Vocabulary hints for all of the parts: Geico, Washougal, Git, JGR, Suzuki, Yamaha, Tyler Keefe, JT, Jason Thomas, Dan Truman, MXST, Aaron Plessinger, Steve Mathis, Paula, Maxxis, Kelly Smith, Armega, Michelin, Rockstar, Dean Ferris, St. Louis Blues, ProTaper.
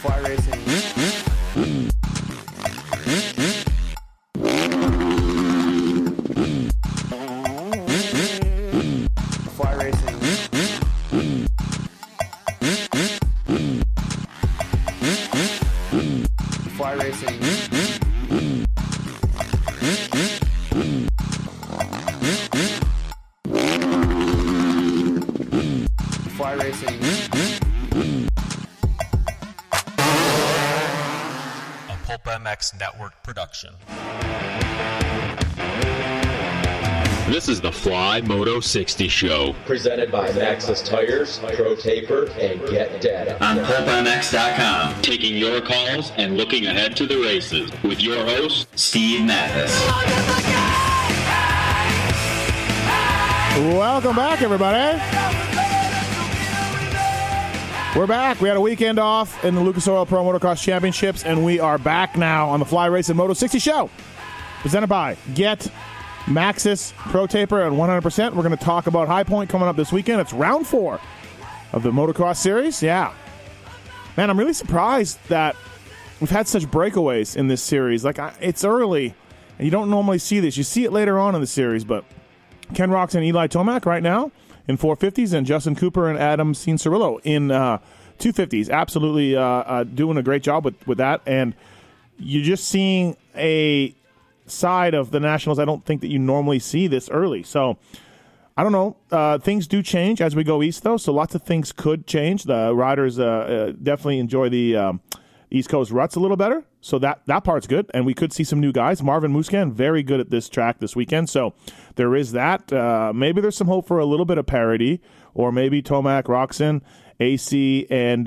Fly Racing. Network production. This is the Fly Moto 60 show, presented by Maxxis Tires, Pro Taper, and Get Data on PulpMX.com. Taking your calls and looking ahead to the races with your host Steve Mathis. Welcome back, everybody. We're back. We had a weekend off in the Lucas Oil Pro Motocross Championships, and we are back now on the Fly Racing Moto 60 show, presented by Get, Maxxis, Pro Taper, and 100%. We're going to talk about High Point coming up this weekend. It's round 4 of the motocross series. Yeah. Man, I'm really surprised that we've had such breakaways in this series. Like, it's early, and you don't normally see this. You see it later on in the series, but Ken Roczen and Eli Tomac right now in 450s, and Justin Cooper and Adam Cianciarulo in 250s. Absolutely doing a great job with that. And you're just seeing a side of the Nationals I don't think that you normally see this early. So, I don't know. Things do change as we go east, though, so lots of things could change. The riders definitely enjoy the East Coast ruts a little better, so that part's good. And we could see some new guys. Marvin Musquin, very good at this track this weekend, so there is that. Maybe there's some hope for a little bit of parity, or maybe Tomac, Roczen, AC, and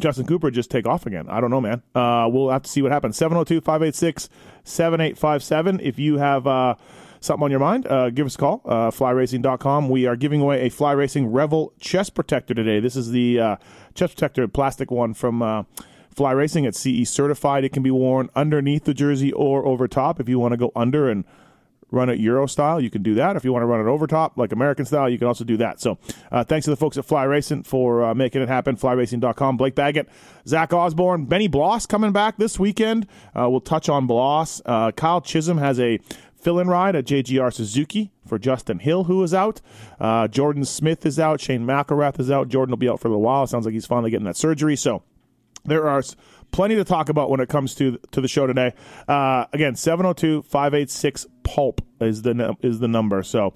Justin Cooper just take off again. I don't know, man. We'll have to see what happens. 702-586-7857. If you have something on your mind, give us a call. Flyracing.com. We are giving away a Fly Racing Revel chest protector today. This is the chest protector, plastic one from Fly Racing. It's CE certified. It can be worn underneath the jersey or over top. If you want to go under and run it Euro style, you can do that. If you want to run it over top, like American style, you can also do that. So thanks to the folks at Fly Racing for making it happen. Flyracing.com. Blake Baggett, Zach Osborne, Benny Bloss coming back this weekend. We'll touch on Bloss. Kyle Chisholm has a fill-in ride at JGR Suzuki for Justin Hill, who is out. Jordan Smith is out. Shane McElrath is out. Jordan will be out for a little while. It sounds like he's finally getting that surgery. So there are plenty to talk about when it comes to the show today. Again, 702-586-PULP is the number. So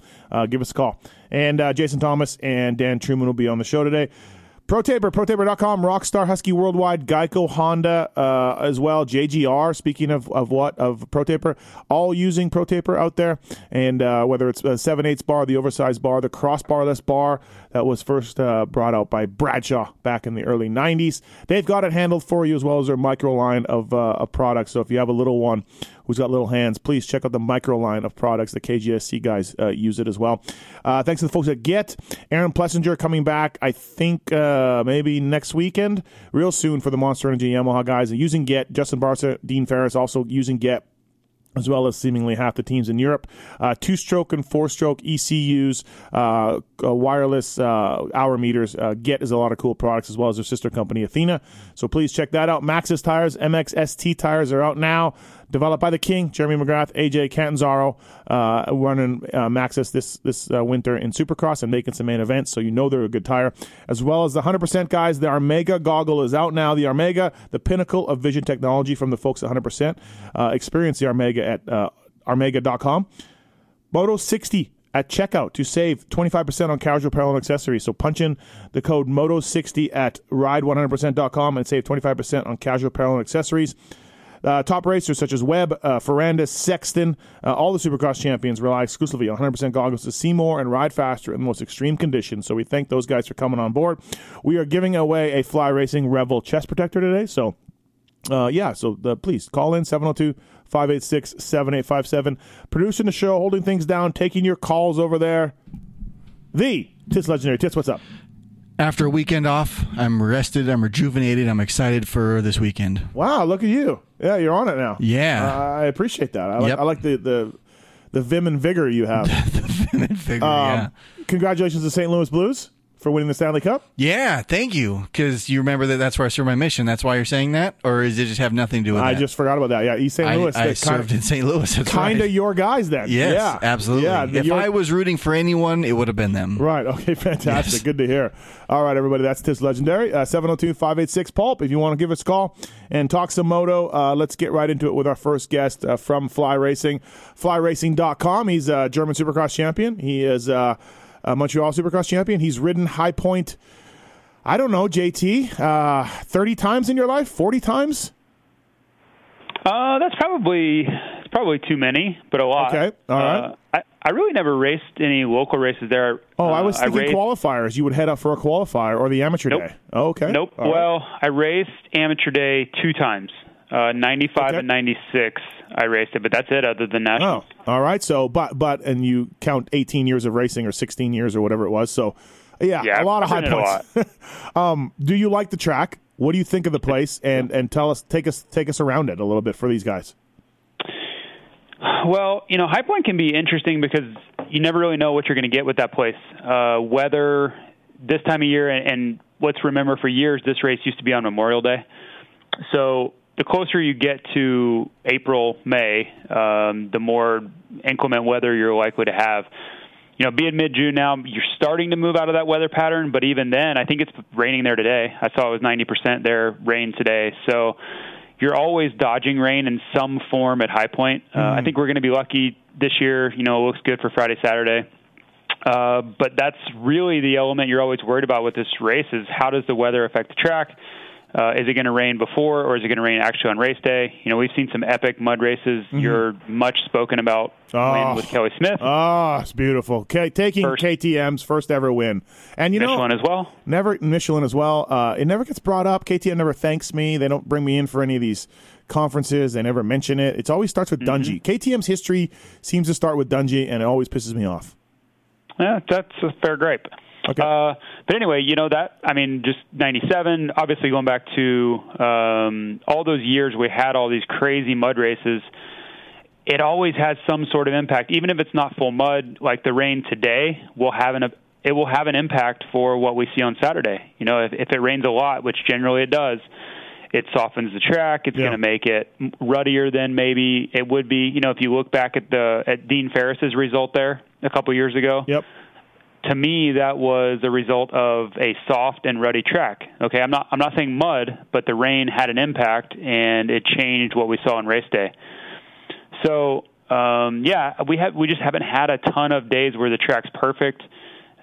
give us a call. And Jason Thomas and Dan Truman will be on the show today. ProTaper, ProTaper.com, Rockstar, Husky Worldwide, Geico, Honda, as well, JGR, speaking of ProTaper, all using ProTaper out there, and whether it's 7/8 bar, the oversized bar, the crossbarless bar that was first brought out by Bradshaw back in the early 90s. They've got it handled for you, as well as their micro line of products. So if you have a little one who's got little hands, please check out the micro line of products. The KGSC guys use it as well. Thanks to the folks at Git. Aaron Plessinger coming back, I think maybe next weekend, real soon, for the Monster Energy Yamaha guys. And using Git, Justin Barca, Dean Ferris also using Git, as well as seemingly half the teams in Europe. 2-stroke and 4-stroke ECUs, wireless hour meters. Get is a lot of cool products, as well as their sister company, Athena. So please check that out. Maxxis Tires, MXST Tires are out now. Developed by the king, Jeremy McGrath, AJ Catanzaro, running Maxxis this winter in Supercross and making some main events, so you know they're a good tire. As well as the 100% guys, the Armega goggle is out now. The Armega, the pinnacle of vision technology from the folks at 100%. Experience the Armega at Armega.com. Moto 60 at checkout to save 25% on casual apparel and accessories. So punch in the code MOTO60 at ride100%.com and save 25% on casual apparel and accessories. Top racers such as Webb, Ferrandis, Sexton, all the Supercross champions rely exclusively on 100% goggles to see more and ride faster in the most extreme conditions. So we thank those guys for coming on board. We are giving away a Fly Racing Revel chest protector today. So, please call in 702-586-7857. Producing the show, holding things down, taking your calls over there. The Tits Legendary. Tits, what's up? After a weekend off, I'm rested, I'm rejuvenated, I'm excited for this weekend. Wow, look at you. Yeah, you're on it now. Yeah. I appreciate that. I like the the vim and vigor you have. The vim and vigor, yeah. Congratulations to St. Louis Blues for winning the Stanley Cup. Yeah, thank you. Because you remember that's where I served my mission. That's why you're saying that? Or does it just have nothing to do with that? I just forgot about that. Yeah, East St. Louis. I served in St. Louis. Kind of your guys then. Yes, yeah, absolutely. Yeah, if I was rooting for anyone, it would have been them. Right. Okay, fantastic. Yes. Good to hear. All right, everybody, that's TIS Legendary. 702-586-PULP. If you want to give us a call and talk some moto, let's get right into it with our first guest from Fly Racing. FlyRacing.com. He's a German Supercross champion. He is... Montreal Supercross champion. He's ridden High Point, I don't know, JT, 30 times in your life, 40 times? That's probably too many, but a lot. Okay, all right. I really never raced any local races there. Oh, I was thinking qualifiers. You would head up for a qualifier or the amateur day. Okay. Nope. All well, right. I raced amateur day 2 times. 95 and 96 I raced it, but that's it other than nationals. Oh, all right. So, and you count 18 years of racing or 16 years or whatever it was. So, yeah a lot of high points. Do you like the track? What do you think of the place? And take us around it a little bit for these guys. Well, you know, High Point can be interesting because you never really know what you're going to get with that place. Weather this time of year, and let's remember for years this race used to be on Memorial Day. So, the closer you get to April, May, the more inclement weather you're likely to have. You know, being mid-June now, you're starting to move out of that weather pattern, but even then, I think it's raining there today. I saw it was 90% there, rain today. So you're always dodging rain in some form at High Point. I think we're going to be lucky this year. You know, it looks good for Friday, Saturday. But that's really the element you're always worried about with this race is how does the weather affect the track? Is it going to rain before, or is it going to rain actually on race day? You know, we've seen some epic mud races. Mm-hmm. Your much spoken about win with Kelly Smith. Oh, it's beautiful. Taking KTM's first ever win, and Michelin as well. It never gets brought up. KTM never thanks me. They don't bring me in for any of these conferences. They never mention it. It always starts with Dungey. KTM's history seems to start with Dungey, and it always pisses me off. Yeah, that's a fair gripe. Okay. But anyway, you know that, I mean, just 97, obviously going back to all those years we had all these crazy mud races, it always has some sort of impact. Even if it's not full mud, like the rain today, it will have an impact for what we see on Saturday. You know, if it rains a lot, which generally it does, it softens the track. It's going to make it ruddier than maybe it would be. You know, if you look back at Dean Ferris's result there a couple years ago. Yep. To me, that was a result of a soft and ruddy track. Okay, I'm not saying mud, but the rain had an impact, and it changed what we saw on race day. So, we just haven't had a ton of days where the track's perfect.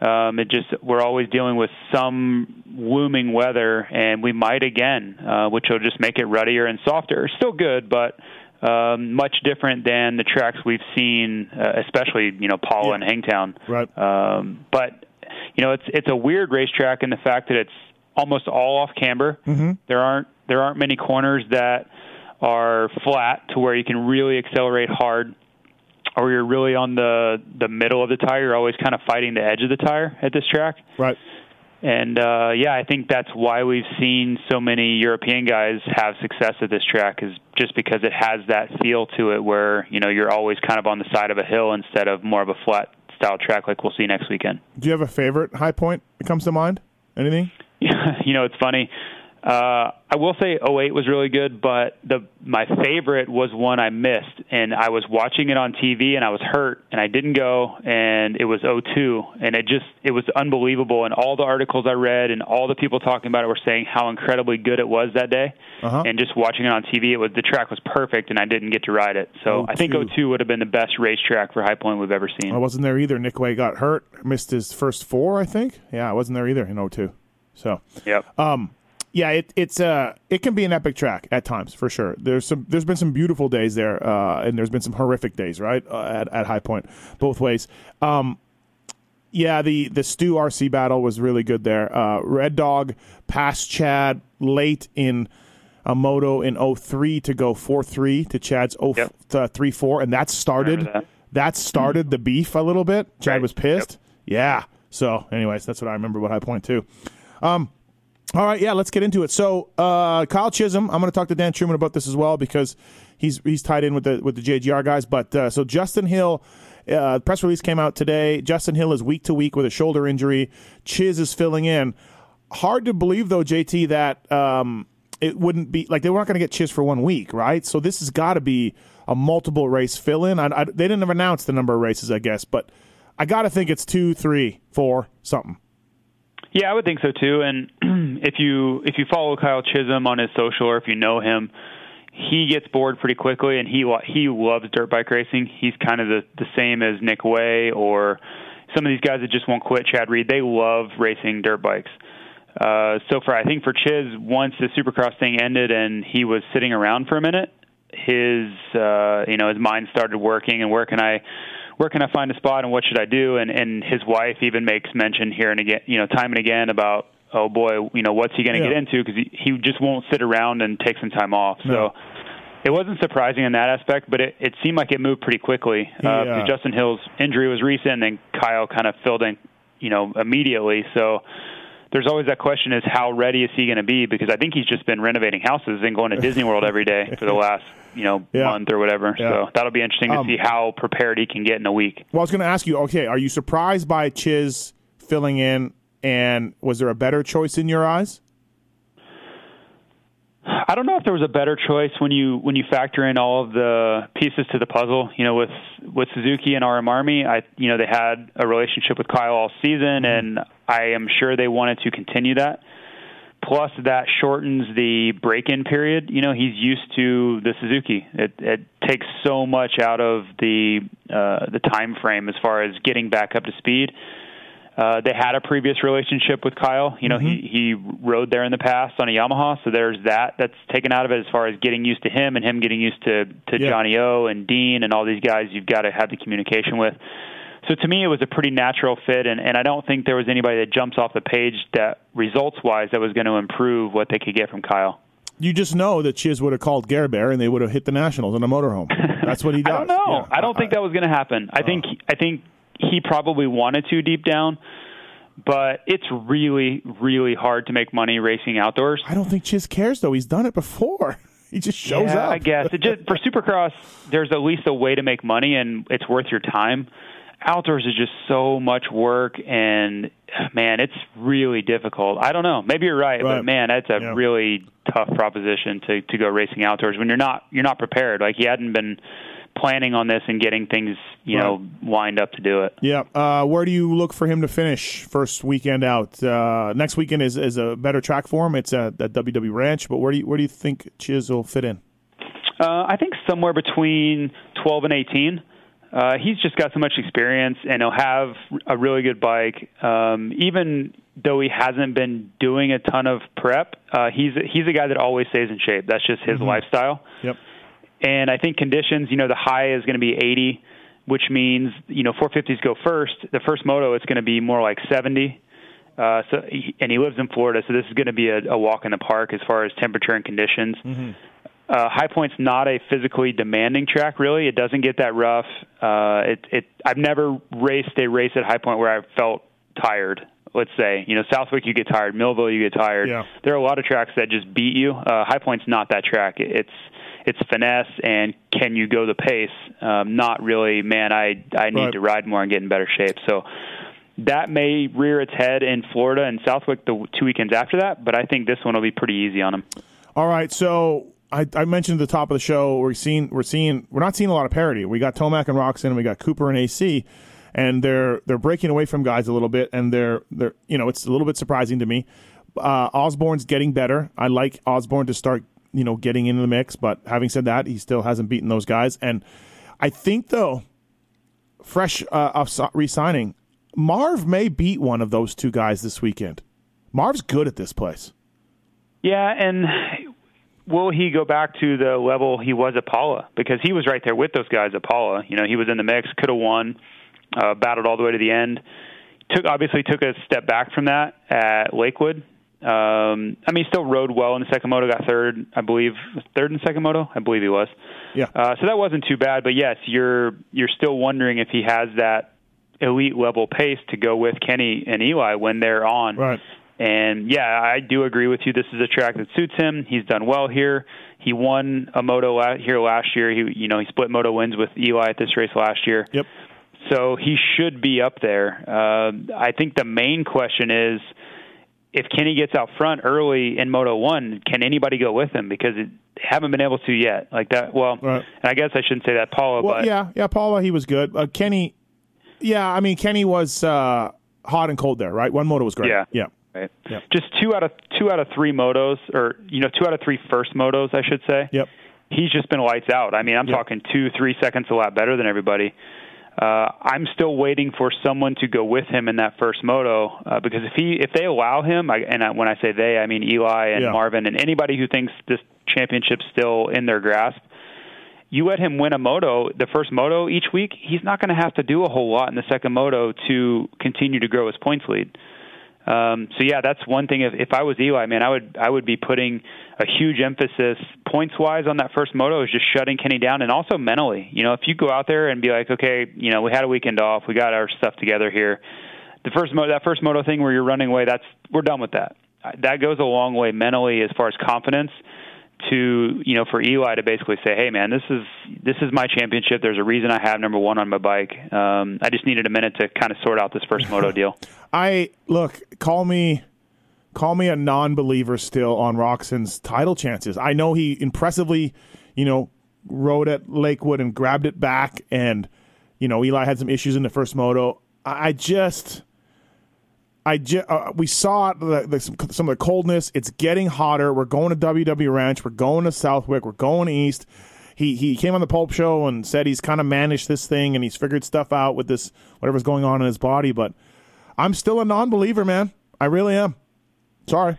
We're always dealing with some looming weather, and we might again, which will just make it ruddier and softer. Still good, but much different than the tracks we've seen, especially, you know, Paula and Hangtown. Right. But, you know, it's a weird racetrack in the fact that it's almost all off camber. Mm-hmm. There aren't many corners that are flat to where you can really accelerate hard, or you're really on the middle of the tire. You're always kind of fighting the edge of the tire at this track. Right. And, I think that's why we've seen so many European guys have success at this track is just because it has that feel to it where, you know, you're always kind of on the side of a hill instead of more of a flat-style track like we'll see next weekend. Do you have a favorite High Point that comes to mind? Anything? You know, it's funny. I will say 08 was really good, but my favorite was one I missed, and I was watching it on TV, and I was hurt, and I didn't go, and it was 02, and it was unbelievable, and all the articles I read and all the people talking about it were saying how incredibly good it was that day, and just watching it on TV, the track was perfect, and I didn't get to ride it, so 02. I think 02 would have been the best racetrack for High Point we've ever seen. I wasn't there either. Nick Way got hurt, missed his first 4, I think. Yeah, I wasn't there either in 02, so. Yep. Yeah, it can be an epic track at times for sure. There's been some beautiful days there, and there's been some horrific days, right? At High Point, both ways. The Stu RC battle was really good there. Red Dog passed Chad late in a moto in 03 to go 4-3 to Chad's 3-4, and that started the beef a little bit. Chad was pissed. Yep. Yeah. So, anyways, that's what I remember about High Point too. All right, yeah, let's get into it. So, Kyle Chisholm, I'm going to talk to Dan Truman about this as well because he's tied in with the JGR guys. But so Justin Hill, press release came out today. Justin Hill is week to week with a shoulder injury. Chiz is filling in. Hard to believe though, JT, that it wouldn't be like they weren't going to get Chiz for 1 week, right? So this has got to be a multiple race fill in. They didn't have announced the number of races, I guess, but I got to think it's 2, 3, 4 something. Yeah, I would think so too. And if you follow Kyle Chisholm on his social, or if you know him, he gets bored pretty quickly, and he loves dirt bike racing. He's kind of the same as Nick Way or some of these guys that just won't quit. Chad Reed, they love racing dirt bikes. So I think for Chiz, once the Supercross thing ended and he was sitting around for a minute, his mind started working and where can I find a spot and what should I do? And his wife even makes mention here and again, time and again about, oh boy, what's he going to get into? Because he just won't sit around and take some time off. No. So it wasn't surprising in that aspect, but it seemed like it moved pretty quickly. Because Justin Hill's injury was recent, and then Kyle kind of filled in, immediately. So there's always that question is how ready is he going to be? Because I think he's just been renovating houses and going to Disney World every day for the last month or whatever. Yeah. So that'll be interesting to see how prepared he can get in a week. Well, I was going to ask you, okay, are you surprised by Chiz filling in, and was there a better choice in your eyes? I don't know if there was a better choice when you factor in all of the pieces to the puzzle. With Suzuki and RM Army, they had a relationship with Kyle all season, and I am sure they wanted to continue that. Plus, that shortens the break-in period. He's used to the Suzuki. It takes so much out of the time frame as far as getting back up to speed. They had a previous relationship with Kyle. He rode there in the past on a Yamaha, so there's that's taken out of it as far as getting used to him and him getting used to Johnny O and Dean and all these guys you've got to have the communication with. So to me, it was a pretty natural fit, and I don't think there was anybody that jumps off the page that results-wise that was going to improve what they could get from Kyle. You just know that Chiz would have called Gerber and they would have hit the Nationals in a motorhome. That's what he does. I don't know. Yeah. I don't think that was going to happen. I think he probably wanted to deep down, but it's really, really hard to make money racing outdoors. I don't think Chiz cares, though. He's done it before. He just shows up. I guess. For Supercross, there's at least a way to make money, and it's worth your time. Outdoors is just so much work, and, man, it's really difficult. I don't know. Maybe you're right. But, man, that's a really tough proposition to go racing outdoors when you're not prepared. Like, he hadn't been planning on this and getting things, lined up to do it. Yeah. Where do you look for him to finish first weekend out? Next weekend is a better track for him. It's at WW Ranch. But where do you think Chiz will fit in? I think somewhere between 12 and 18. He's just got so much experience, and he'll have a really good bike. Even though he hasn't been doing a ton of prep, he's a guy that always stays in shape. That's just his lifestyle. Yep. And I think conditions, the high is going to be 80, which means, 450s go first. The first moto, it's going to be more like 70. And he lives in Florida, so this is going to be a walk in the park as far as temperature and conditions. Mm-hmm. High Point's not a physically demanding track, really. It doesn't get that rough. I've never raced a race at High Point where I felt tired, let's say. Southwick, you get tired. Millville, you get tired. Yeah. There are a lot of tracks that just beat you. High Point's not that track. It's finesse and can you go the pace? Not really, man, I need to ride more and get in better shape. So that may rear its head in Florida and Southwick the 2 weekends after that, but I think this one will be pretty easy on him. All right, so I mentioned at the top of the show we're not seeing a lot of parity. We got Tomac and Roczen, and we got Cooper and AC, and they're breaking away from guys a little bit, and they're it's a little bit surprising to me. Osborne's getting better. I like Osborne to start getting into the mix, but having said that, he still hasn't beaten those guys. And I think, though, fresh re-signing, Marv may beat one of those two guys this weekend. Marv's good at this place. Yeah, and will he go back to the level he was at Paula? Because he was right there with those guys at Paula. He was in the mix, could have won, battled all the way to the end. Obviously took a step back from that at Lakewood. Still rode well in the second moto, got third in second moto, I believe he was. Yeah. So that wasn't too bad, but yes, you're still wondering if he has that elite level pace to go with Kenny and Eli when they're on. Right. And yeah, I do agree with you. This is a track that suits him. He's done well here. He won a moto here last year. He split moto wins with Eli at this race last year. Yep. So he should be up there. I think the main question is, if Kenny gets out front early in Moto 1, can anybody go with him? Because they haven't been able to yet. Right. And I guess I shouldn't say that, Paula. Well, but yeah, Paula, he was good. Kenny, Kenny was hot and cold there, right? One moto was great. Yeah. Right. Yep. Just two out of three motos, or 2 out of 3 first motos, I should say. Yep. He's just been lights out. I mean, I'm talking 2-3 seconds a lap better than everybody. I'm still waiting for someone to go with him in that first moto, because if they allow him, when I say they, I mean Eli and Marvin and anybody who thinks this championship's still in their grasp, you let him win a moto, the first moto each week, he's not going to have to do a whole lot in the second moto to continue to grow his points lead. That's one thing. If I was Eli, man, I would be putting a huge emphasis points-wise on that first moto, is just shutting Kenny down, and also mentally. If you go out there and be like, okay, we had a weekend off, we got our stuff together here. That first moto thing where you're running away, we're done with that. That goes a long way mentally as far as confidence to, for Eli to basically say, hey, man, this is my championship. There's a reason I have number one on my bike. I just needed a minute to kind of sort out this first moto deal. Call me a non-believer still on Roczen's title chances. I know he impressively, rode at Lakewood and grabbed it back, and, Eli had some issues in the first moto. We saw some of the coldness. It's getting hotter. We're going to WW Ranch. We're going to Southwick. We're going east. He came on the Pulp Show and said he's kind of managed this thing and he's figured stuff out with this, whatever's going on in his body. But I'm still a non-believer, man. I really am. Sorry.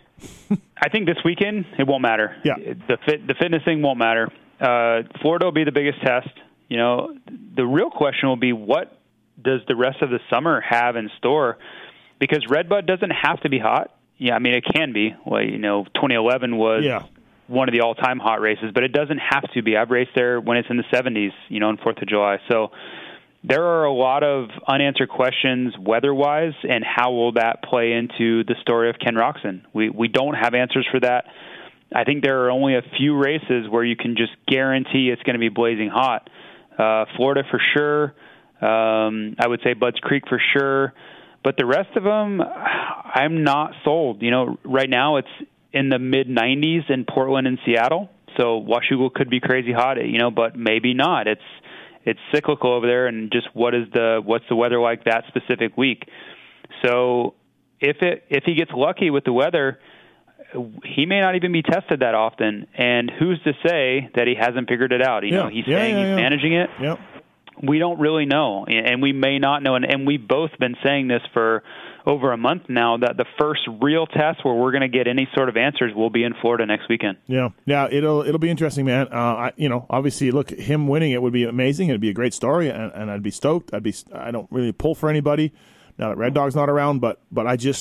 I think this weekend it won't matter. Yeah. The fitness thing won't matter. Florida will be the biggest test. The real question will be, what does the rest of the summer have in store? Because Red Bud doesn't have to be hot. Yeah, I mean, it can be. Well, 2011 was one of the all-time hot races, but it doesn't have to be. I've raced there when it's in the 70s, on 4th of July. So there are a lot of unanswered questions weather-wise, and how will that play into the story of Ken Roczen? We don't have answers for that. I think there are only a few races where you can just guarantee it's going to be blazing hot. Florida for sure. I would say Bud's Creek for sure. But the rest of them, I'm not sold. Right now it's in the mid-90s in Portland and Seattle, so Washougal could be crazy hot, but maybe not. It's cyclical over there, and just what's the weather like that specific week. So if he gets lucky with the weather, he may not even be tested that often. And who's to say that he hasn't figured it out? He's managing it. Yep. We don't really know, and we may not know, and we've both been saying this for over a month now, that the first real test where we're going to get any sort of answers will be in Florida next weekend. Yeah, it'll be interesting, man. Obviously, look, him winning it would be amazing. It'd be a great story, and I'd be stoked. I don't really pull for anybody now that Red Dog's not around, but I got to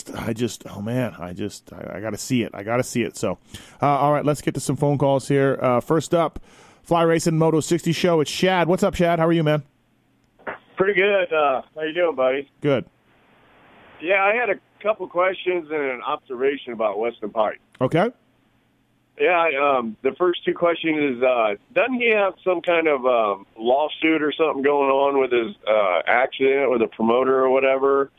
see it. So, all right, let's get to some phone calls here. First up, Fly Racing Moto 60 Show. It's Shad. What's up, Shad? How are you, man? Pretty good. How you doing, buddy? Good. Yeah, I had a couple questions and an observation about Weston Peick. Okay. Yeah, the first two questions is, doesn't he have some kind of lawsuit or something going on with his accident with a promoter or whatever?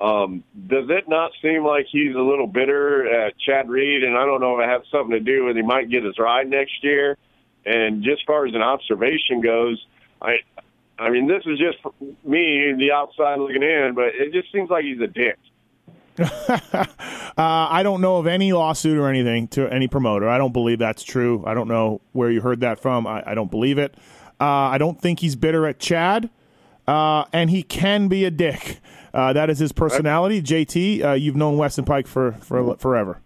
Does it not seem like he's a little bitter at Chad Reed, and I don't know if it has something to do with he might get his ride next year? And just as far as an observation goes, I mean, this is just me, the outside looking in, but it just seems like he's a dick. I don't know of any lawsuit or anything to any promoter. I don't believe that's true. I don't know where you heard that from. I don't believe it. I don't think he's bitter at Chad, and he can be a dick. That is his personality. JT, you've known Weston Peick for forever.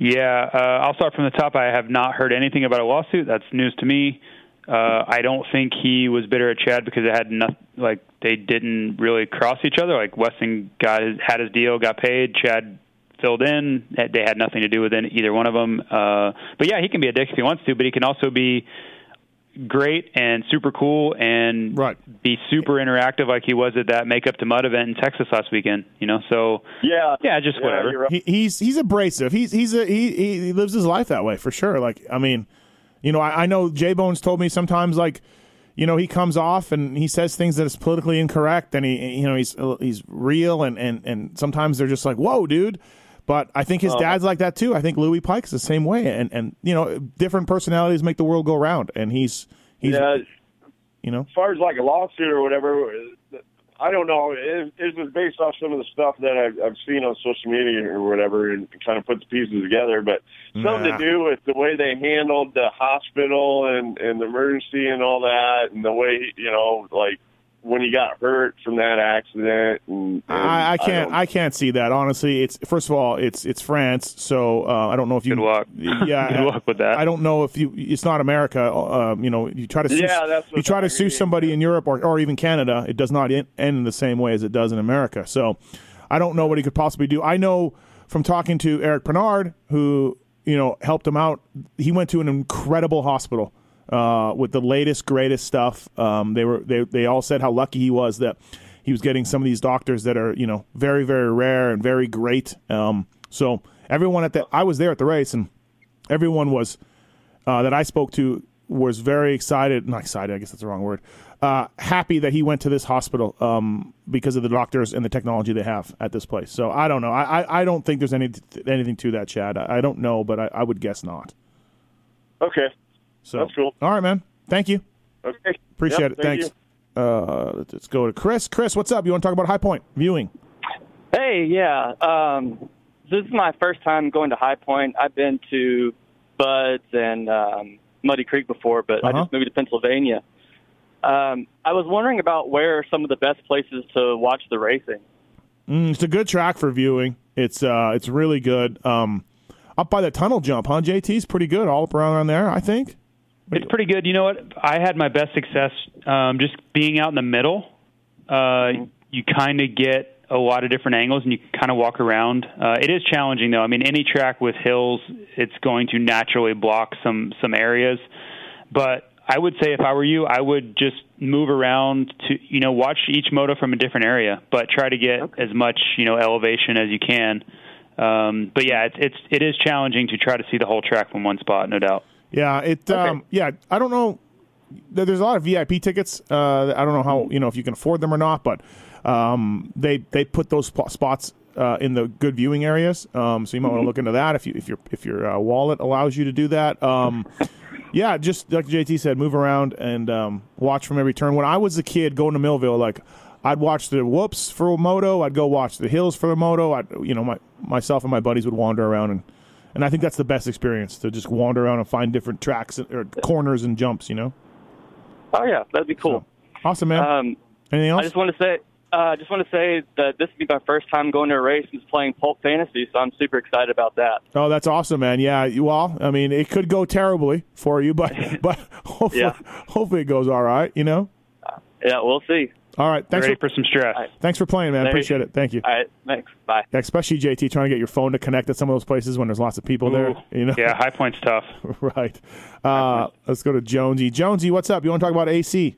Yeah, I'll start from the top. I have not heard anything about a lawsuit. That's news to me. I don't think he was bitter at Chad because it had nothing. Like, they didn't really cross each other. Like, Weston had his deal, got paid. Chad filled in. They had nothing to do with either one of them. But yeah, he can be a dick if he wants to, but he can also be great and super cool and be super interactive like he was at that Make Up to Mud event in Texas last weekend, you know? So just whatever. He's abrasive. He lives his life that way for sure. Like, I mean, you know, I know Jay Bones told me sometimes, like, you know, he comes off and he says things that is politically incorrect, and he's real, and sometimes they're just like, whoa, dude. But I think his dad's like that too. I think Louis Pike's the same way, and you know, different personalities make the world go round. And he's you know, as far as like a lawsuit or whatever, I don't know. It was based off some of the stuff that I've seen on social media or whatever, and kind of put the pieces together. But something to do with the way they handled the hospital and the emergency and all that, and the way, you know, like, when he got hurt from that accident. And I can't see that, honestly. It's, first of all, it's France, so I don't know if you... Good luck. Yeah, good luck with that. I don't know if you... It's not America. You know, you try to sue, somebody in Europe or even Canada, it does not end in the same way as it does in America. So I don't know what he could possibly do. I know from talking to Eric Pernard, who, you know, helped him out, he went to an incredible hospital with the latest, greatest stuff. They all said how lucky he was that he was getting some of these doctors that are, you know, very, very rare and very great. So everyone I was there at the race, and everyone was that I spoke to was very excited. Not excited, I guess that's the wrong word. Happy that he went to this hospital because of the doctors and the technology they have at this place. So I don't know. I don't think there's anything to that, Chad. I don't know, but I would guess not. Okay. So, that's cool. All right, man. Thank you. Okay. Appreciate it. Thanks. Let's go to Chris. Chris, what's up? You want to talk about High Point viewing? Hey, yeah. This is my first time going to High Point. I've been to Bud's and Muddy Creek before, but I just moved to Pennsylvania. I was wondering about where are some of the best places to watch the racing. It's a good track for viewing. It's really good. Up by the tunnel jump, huh? JT's pretty good all up around there, I think. It's pretty good. You know what? I had my best success just being out in the middle. You kind of get a lot of different angles, and you kind of walk around. It is challenging, though. I mean, any track with hills, it's going to naturally block some areas. But I would say if I were you, I would just move around to, you know, watch each moto from a different area, but try to get as much, you know, elevation as you can. But yeah, it is challenging to try to see the whole track from one spot, no doubt. Yeah, I don't know. There's a lot of VIP tickets. I don't know how, you know, if you can afford them or not, but they put those spots in the good viewing areas. So you might want to look into that if your wallet allows you to do that. Yeah, just like JT said, move around and watch from every turn. When I was a kid going to Millville, like, I'd watch the whoops for a moto. I'd go watch the hills for a moto. Myself and my buddies would wander around, and I think that's the best experience, to just wander around and find different tracks or corners and jumps, you know? Oh, yeah. That'd be cool. So, awesome, man. Anything else? I just want to say that this would be my first time going to a race and playing Pulp Fantasy, so I'm super excited about that. Oh, that's awesome, man. Yeah, well, I mean, it could go terribly for you, but hopefully, hopefully it goes all right, you know? Yeah, we'll see. All right. Thanks for some stress. Right. Thanks for playing, man. Appreciate it. Thank you. All right. Thanks. Bye. Yeah, especially JT, trying to get your phone to connect at some of those places when there's lots of people there. You know? Yeah, High Point's tough. Right. Let's go to Jonesy. Jonesy, what's up? You want to talk about AC?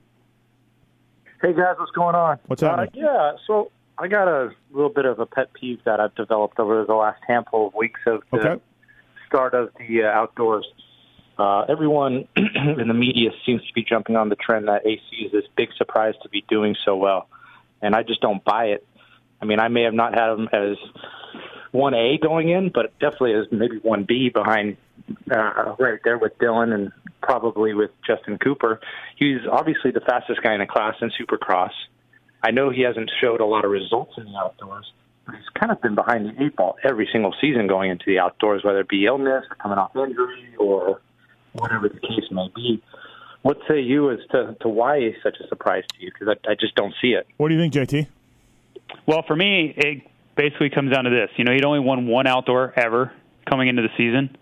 Hey, guys. What's going on? What's up? Yeah, so I got a little bit of a pet peeve that I've developed over the last handful of weeks of the start of the outdoors. Everyone in the media seems to be jumping on the trend that AC is this big surprise to be doing so well, and I just don't buy it. I mean, I may have not had them as 1A going in, but definitely as maybe 1B behind right there with Dillon and probably with Justin Cooper. He's obviously the fastest guy in the class in Supercross. I know he hasn't showed a lot of results in the outdoors, but he's kind of been behind the eight ball every single season going into the outdoors, whether it be illness or coming off injury or whatever the case may be. What say you as to why it's such a surprise to you? Because I just don't see it. What do you think, JT? Well, for me, it basically comes down to this. You know, he'd only won one outdoor ever coming into the season,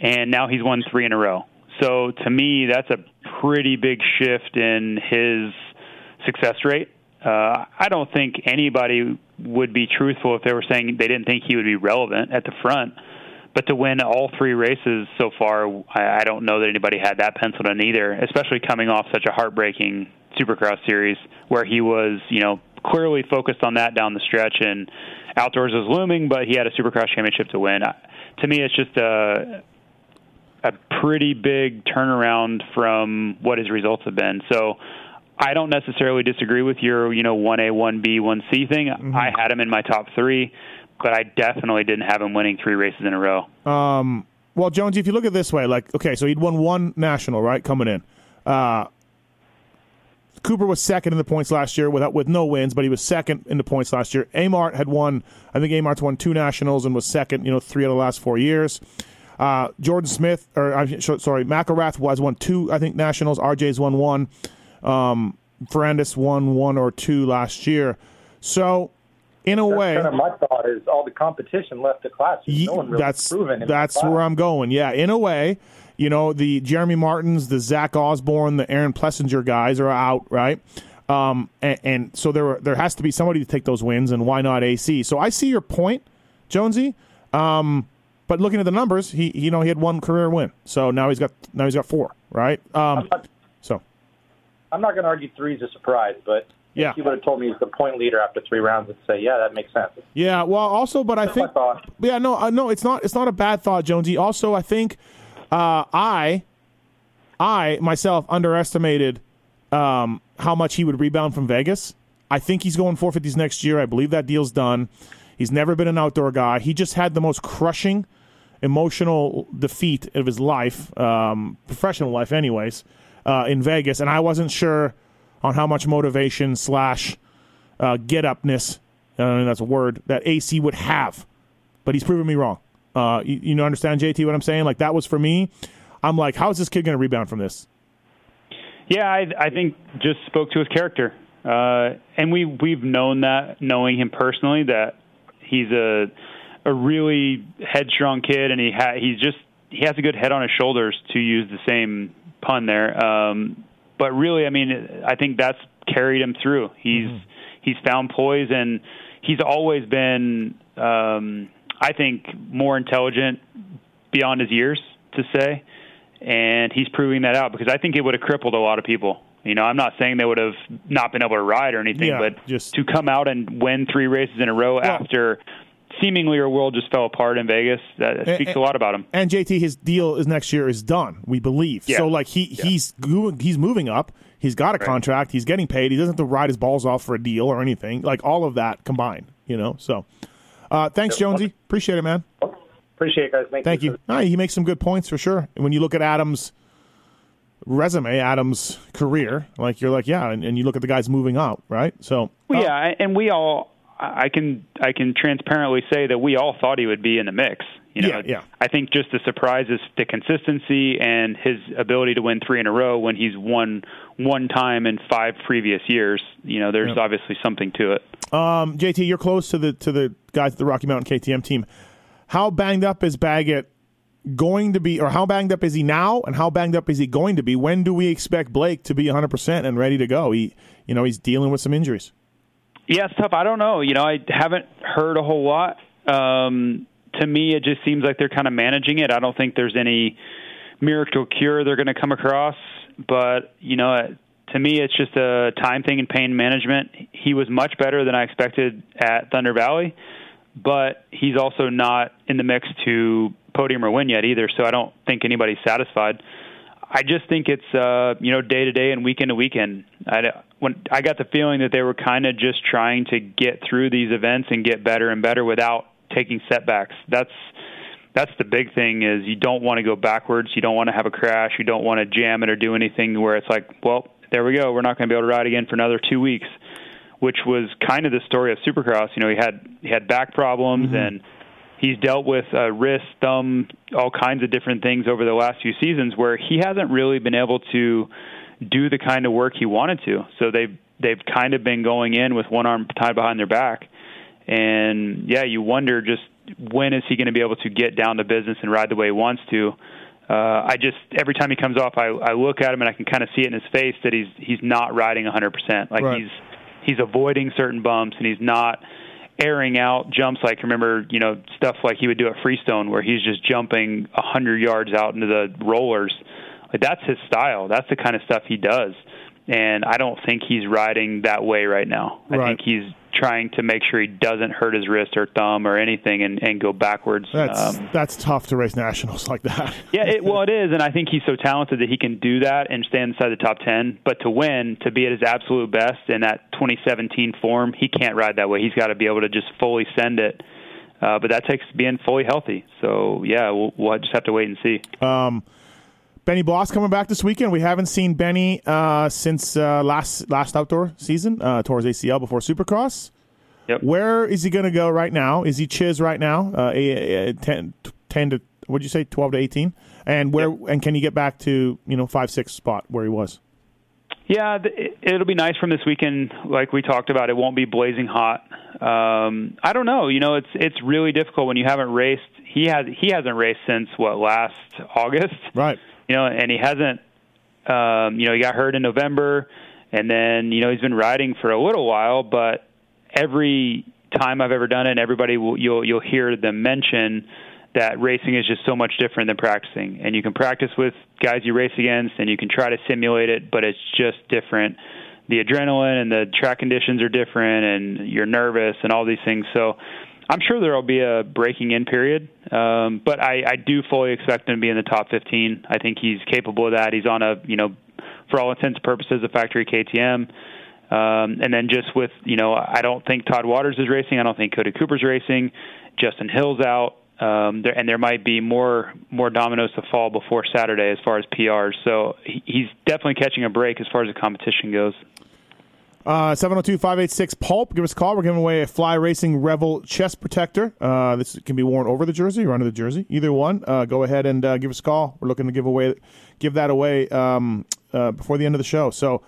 and now he's won three in a row. So, to me, that's a pretty big shift in his success rate. I don't think anybody would be truthful if they were saying they didn't think he would be relevant at the front. But to win all three races so far, I don't know that anybody had that penciled in either, especially coming off such a heartbreaking Supercross series where he was, you know, clearly focused on that down the stretch, and outdoors was looming, but he had a Supercross championship to win. To me, it's just a pretty big turnaround from what his results have been. So I don't necessarily disagree with your, you know, 1A, 1B, 1C thing. Mm-hmm. I had him in my top three, but I definitely didn't have him winning three races in a row. Well, Jonesy, if you look at it this way, like, okay, so he'd won one national, right, coming in. Cooper was second in the points last year with no wins, but he was second in the points last year. Amart had won, I think Amart's won two nationals and was second, you know, three out of the last 4 years. Jordan Smith, McElrath has won two, I think, nationals. RJ's won one. Ferrandis won one or two last year. So, in a way, kind of my thought is all the competition left the class. No one really proven. That's where I'm going. Yeah, in a way, you know, the Jeremy Martins, the Zach Osborne, the Aaron Plessinger guys are out, right? And so there has to be somebody to take those wins, and why not AC? So I see your point, Jonesy. But looking at the numbers, he had one career win. So now he's got four, right? I'm not going to argue three is a surprise, but yeah. If you would have told me he's the point leader after three rounds, I'd say, yeah, that makes sense. Yeah, well, also, but that's my thought. Yeah, no, it's not a bad thought, Jonesy. Also, I think I myself underestimated how much he would rebound from Vegas. I think he's going 450s next year. I believe that deal's done. He's never been an outdoor guy. He just had the most crushing emotional defeat of his life, professional life anyways. In Vegas, and I wasn't sure on how much motivation / get-upness, I don't know if that's a word, that AC would have. But he's proven me wrong. You know, understand, JT, what I'm saying? Like, that was for me. I'm like, how is this kid going to rebound from this? Yeah, I think just spoke to his character. And we've known that, knowing him personally, that he's a really headstrong kid, and he has a good head on his shoulders, to use the same pun there, but really, I mean, I think that's carried him through. He's found poise, and he's always been, I think, more intelligent beyond his years, to say, and he's proving that out, because I think it would have crippled a lot of people. You know, I'm not saying they would have not been able to ride or anything, but just to come out and win three races in a row after seemingly our world just fell apart in Vegas. That speaks a lot about him. And JT, his deal is next year is done, we believe. Yeah. So, like, he's moving up. He's got a contract. He's getting paid. He doesn't have to ride his balls off for a deal or anything. Like, all of that combined, you know. So, thanks, Jonesy. Appreciate it, man. Appreciate it, guys. Thank you. He makes some good points for sure. And when you look at Adam's resume, Adam's career, like, you're like, yeah, and you look at the guys moving up, right? So, yeah, and we all. I can transparently say that we all thought he would be in the mix. You know, I think just the surprise is the consistency and his ability to win three in a row when he's won one time in five previous years. You know, there's obviously something to it. JT, you're close to the guys at the Rocky Mountain KTM team. How banged up is Baggett going to be, or how banged up is he now, and how banged up is he going to be? When do we expect Blake to be 100% and ready to go? He's dealing with some injuries. Yeah, it's tough. I don't know. You know, I haven't heard a whole lot. To me, it just seems like they're kind of managing it. I don't think there's any miracle cure they're going to come across. But, you know, to me, it's just a time thing and pain management. He was much better than I expected at Thunder Valley, but he's also not in the mix to podium or win yet either, so I don't think anybody's satisfied. I just think it's, you know, day to day and weekend to weekend. I got the feeling that they were kind of just trying to get through these events and get better and better without taking setbacks. That's the big thing, is you don't want to go backwards. You don't want to have a crash. You don't want to jam it or do anything where it's like, well, there we go. We're not going to be able to ride again for another 2 weeks, which was kind of the story of Supercross. You know, he had back problems, mm-hmm. and he's dealt with wrist, thumb, all kinds of different things over the last few seasons where he hasn't really been able to do the kind of work he wanted to. So they've kind of been going in with one arm tied behind their back. And, yeah, you wonder just when is he going to be able to get down to business and ride the way he wants to. I just, every time he comes off, I look at him and I can kind of see it in his face that he's not riding 100%. Like, right. He's avoiding certain bumps, and he's not – airing out jumps. Like, remember, you know, stuff like he would do at Freestone where he's just jumping 100 yards out into the rollers. Like, that's his style. That's the kind of stuff he does. And I don't think he's riding that way right now. Right. I think he's trying to make sure he doesn't hurt his wrist or thumb or anything and go backwards. That's tough to race nationals like that. Yeah, it is. And I think he's so talented that he can do that and stay inside the top 10. But to win, to be at his absolute best in that 2017 form, he can't ride that way. He's got to be able to just fully send it. But that takes being fully healthy. So, yeah, we'll just have to wait and see. Benny Bloss coming back this weekend. We haven't seen Benny since last outdoor season, tore his ACL before Supercross. Yep. Where is he going to go right now? Is he Chiz right now? 10 to, what'd you say, 12 to 18? And where? Yep. And can he get back to, 5-6 spot where he was? Yeah, it'll be nice from this weekend. Like we talked about, it won't be blazing hot. I don't know. It's really difficult when you haven't raced. He hasn't raced since last August, right? And he hasn't. He got hurt in November, and then he's been riding for a little while. But every time I've ever done it, and everybody you'll hear them mention that racing is just so much different than practicing. And you can practice with guys you race against, and you can try to simulate it, but it's just different. The adrenaline and the track conditions are different, and you're nervous and all these things. So I'm sure there will be a breaking-in period, but I do fully expect him to be in the top 15. I think he's capable of that. He's on a, for all intents and purposes, a factory KTM. And then just with, I don't think Todd Waters is racing. I don't think Cody Cooper's racing. Justin Hill's out. There might be more dominoes to fall before Saturday as far as PRs. So he's definitely catching a break as far as the competition goes. 702-586-PULP. Give us a call. We're giving away a Fly Racing Revel chest protector. This can be worn over the jersey or under the jersey. Either one. Go ahead and give us a call. We're looking to give that away before the end of the show. So,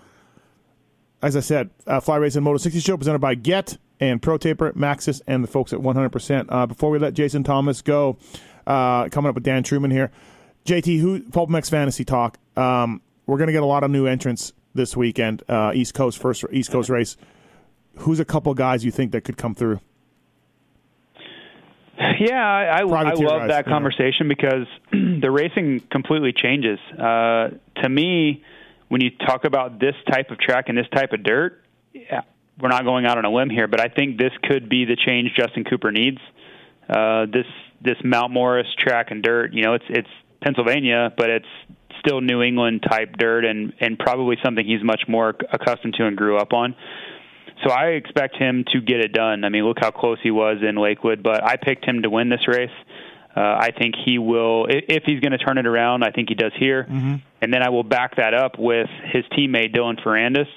as I said, Fly Racing Moto 60 show presented by Git and Pro Taper, Maxis, and the folks at 100%. Before we let Jason Thomas go, coming up with Dan Truman here. JT, Pulp Mex Fantasy Talk. We're going to get a lot of new entrants this weekend. East Coast race. Who's a couple guys you think that could come through? Yeah, I love that conversation because the racing completely changes. To me, when you talk about this type of track and this type of dirt, yeah, we're not going out on a limb here, but I think this could be the change Justin Cooper needs. This Mount Morris track and dirt, it's Pennsylvania, but it's still New England type dirt and probably something he's much more accustomed to and grew up on. So I expect him to get it done. I mean, look how close he was in Lakewood, but I picked him to win this race. I think he will, if he's going to turn it around, I think he does here. Mm-hmm. And then I will back that up with his teammate, Dylan Ferrandis.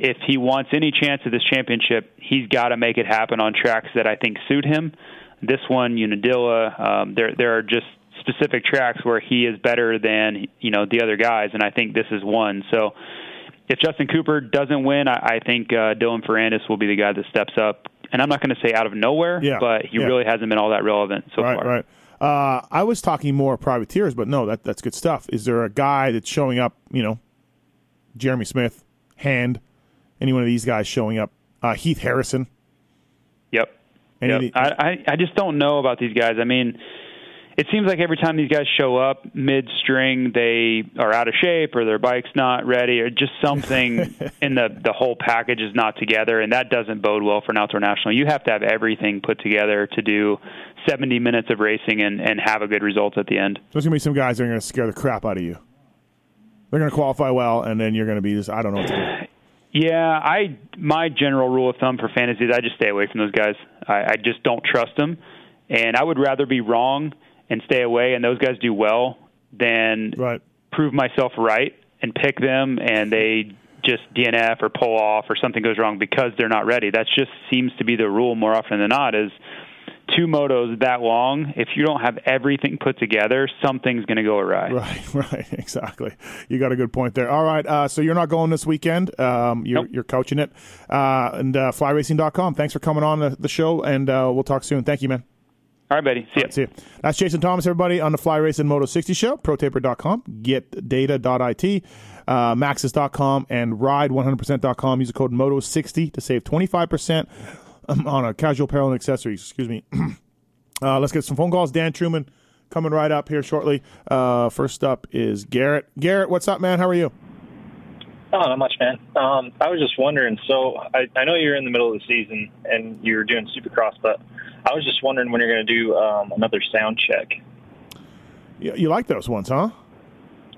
If he wants any chance of this championship, he's got to make it happen on tracks that I think suit him. This one, Unadilla, there are just specific tracks where he is better than, the other guys, and I think this is one. So if Justin Cooper doesn't win, I think Dylan Ferrandis will be the guy that steps up. And I'm not going to say out of nowhere, but he really hasn't been all that relevant so far. Right. I was talking more privateers, but no, that's good stuff. Is there a guy that's showing up, Jeremy Smith, Hand, any one of these guys showing up? Heath Harrison. Yep. I just don't know about these guys. I mean, it seems like every time these guys show up mid-string, they are out of shape or their bike's not ready or just something in the whole package is not together, and that doesn't bode well for an outdoor national. You have to have everything put together to do 70 minutes of racing and have a good result at the end. There's going to be some guys that are going to scare the crap out of you. They're going to qualify well, and then you're going to be just, I don't know what to do. Yeah, my general rule of thumb for fantasy is I just stay away from those guys. I just don't trust them, and I would rather be wrong and stay away and those guys do well than prove myself right and pick them and they just DNF or pull off or something goes wrong because they're not ready. That just seems to be the rule more often than not is two motos that long, if you don't have everything put together, something's going to go awry. Right, exactly. You got a good point there. All right, so you're not going this weekend. You're coaching it. And flyracing.com. Thanks for coming on the show, and we'll talk soon. Thank you, man. All right, buddy. See ya. That's Jason Thomas, everybody, on the Fly Racing Moto 60 show, protaper.com, getdata.it, maxis.com, and ride100%.com. Use the code MOTO60 to save 25%. on a casual apparel and accessories. Excuse me. Let's get some phone calls. Dan Truman coming right up here shortly. First up is Garrett. Garrett, what's up, man? How are you? Oh, not much, man. I was just wondering, so I know you're in the middle of the season and you're doing Supercross, but I was just wondering when you're going to do another sound check. You like those ones, huh?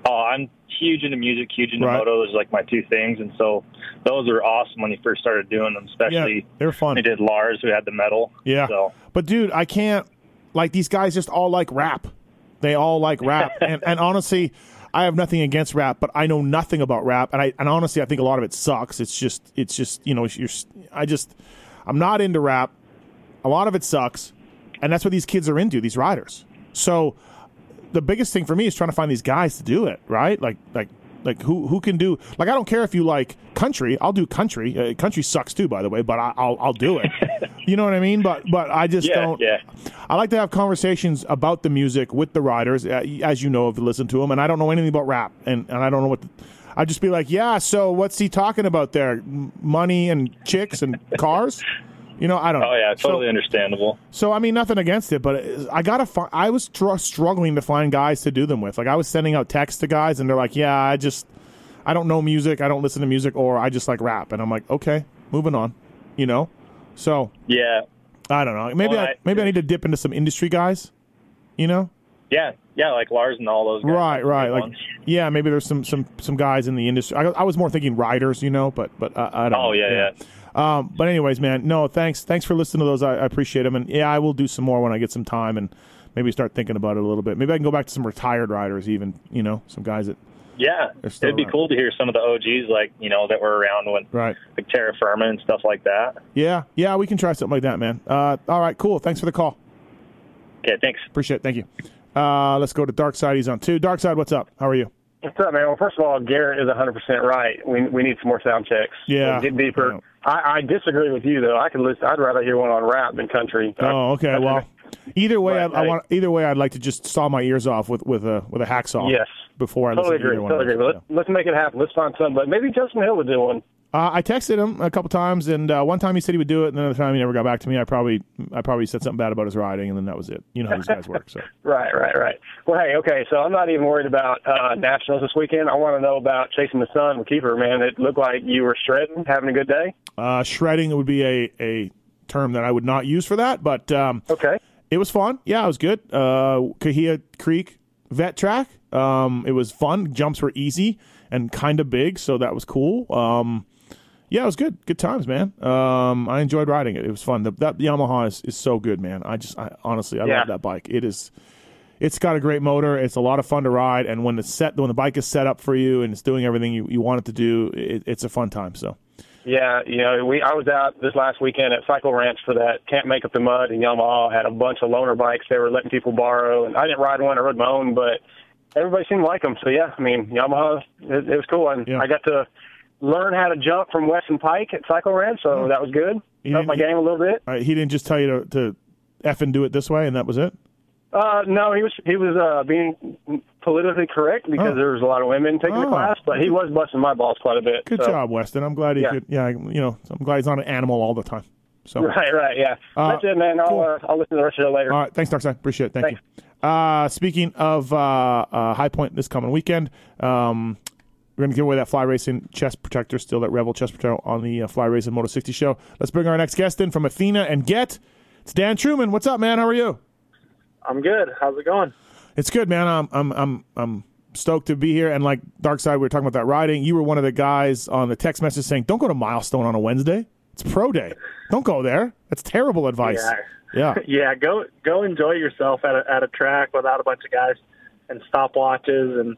Oh, I'm huge into music, huge into motos. Those are like my two things, and so those were awesome when you first started doing them, especially. Yeah, they're fun. They did Lars, who had the metal. Yeah. So. But, dude, I can't – like, these guys just all like rap. They all like rap. and honestly, I have nothing against rap, but I know nothing about rap. And honestly, I think a lot of it sucks. It's just you know, I'm not into rap. A lot of it sucks, and that's what these kids are into, these riders. So – the biggest thing for me is trying to find these guys to do it right, like who can do, like, I don't care if you like country, I'll do country. Country sucks too, by the way, but I'll do it. You know what I mean? But I just don't. Yeah. I like to have conversations about the music with the riders, as you know, if you listen to them. And I don't know anything about rap, and I don't know what. I'd just be like, yeah. So what's he talking about there? Money and chicks and cars. You know, I don't know. Oh, yeah, totally understandable. So, I mean, nothing against it, but I was struggling to find guys to do them with. Like, I was sending out texts to guys, and they're like, yeah, I don't know music, I don't listen to music, or I just like rap. And I'm like, okay, moving on, you know? So, yeah, I don't know. Maybe I need to dip into some industry guys, you know? Yeah, like Lars and all those guys. Right. Like, yeah, maybe there's some guys in the industry. I was more thinking riders, you know, but I don't know. Oh, yeah. But anyways, man, no, thanks for listening to those. I appreciate them. And, yeah, I will do some more when I get some time and maybe start thinking about it a little bit. Maybe I can go back to some retired riders even, you know, some guys that are still it'd be around. Cool to hear some of the OGs, like, you know, that were around when, like Terra Firma and stuff like that. Yeah, we can try something like that, man. All right, cool. Thanks for the call. Okay, thanks. Appreciate it. Thank you. Let's go to Darkside. He's on 2. Darkside, what's up? How are you? What's up, man? Well, first of all, Garrett is 100% right. We need some more sound checks. Yeah. Get deeper. Yeah. I disagree with you, though. I'd rather hear one on rap than country. Oh, okay. Well, either way, I'd like to just saw my ears off with a hacksaw. Yes. Before I listen to one. Totally agree. But let's make it happen. Let's find something. But maybe Justin Hill would do one. I texted him a couple times, and one time he said he would do it, and another time he never got back to me. I probably said something bad about his riding, and then that was it. You know how these guys work. So. Right. Well, hey, okay, so I'm not even worried about Nationals this weekend. I want to know about Chasing the Sun with Keeper, man. It looked like you were shredding, having a good day. Shredding would be a term that I would not use for that, but okay. It was fun. Yeah, it was good. Cahuilla Creek Vet Track. It was fun. Jumps were easy and kind of big, so that was cool. Yeah, it was good. Good times, man. I enjoyed riding it. It was fun. That Yamaha is so good, man. I love that bike. It's got a great motor. It's a lot of fun to ride. And when the bike is set up for you and it's doing everything you want it to do, it's a fun time. So. Yeah, you know, I was out this last weekend at Cycle Ranch for that Can't Make Up the Mud, and Yamaha had a bunch of loaner bikes they were letting people borrow. And I didn't ride one. I rode my own, but everybody seemed to like them. So, yeah, I mean, Yamaha, it was cool. And yeah. I got to learn how to jump from Weston Peick at Cycle Ranch, so that was good. Helped my game a little bit. He didn't just tell you to effing do it this way, and that was it? No, he was being politically correct because there was a lot of women taking the class, but he was busting my balls quite a bit. Good job, Weston. I'm glad he could. Yeah, you know, I'm glad he's not an animal all the time. So right, yeah. That's it, man. Cool. I'll listen to the rest of it later. All right, thanks, Darkside. Appreciate it. Thanks. Speaking of High Point this coming weekend. We're going to give away that Fly Racing chest protector, still that Rebel chest protector on the Fly Racing Moto 60 show. Let's bring our next guest in from Athena and Get. It's Dan Truman. What's up, man? How are you? I'm good. How's it going? It's good, man. I'm stoked to be here. And like Darkside, we were talking about that riding. You were one of the guys on the text message saying, "Don't go to Milestone on a Wednesday. It's pro day. Don't go there. That's terrible advice." Yeah. Yeah. Go enjoy yourself at a track without a bunch of guys and stopwatches and.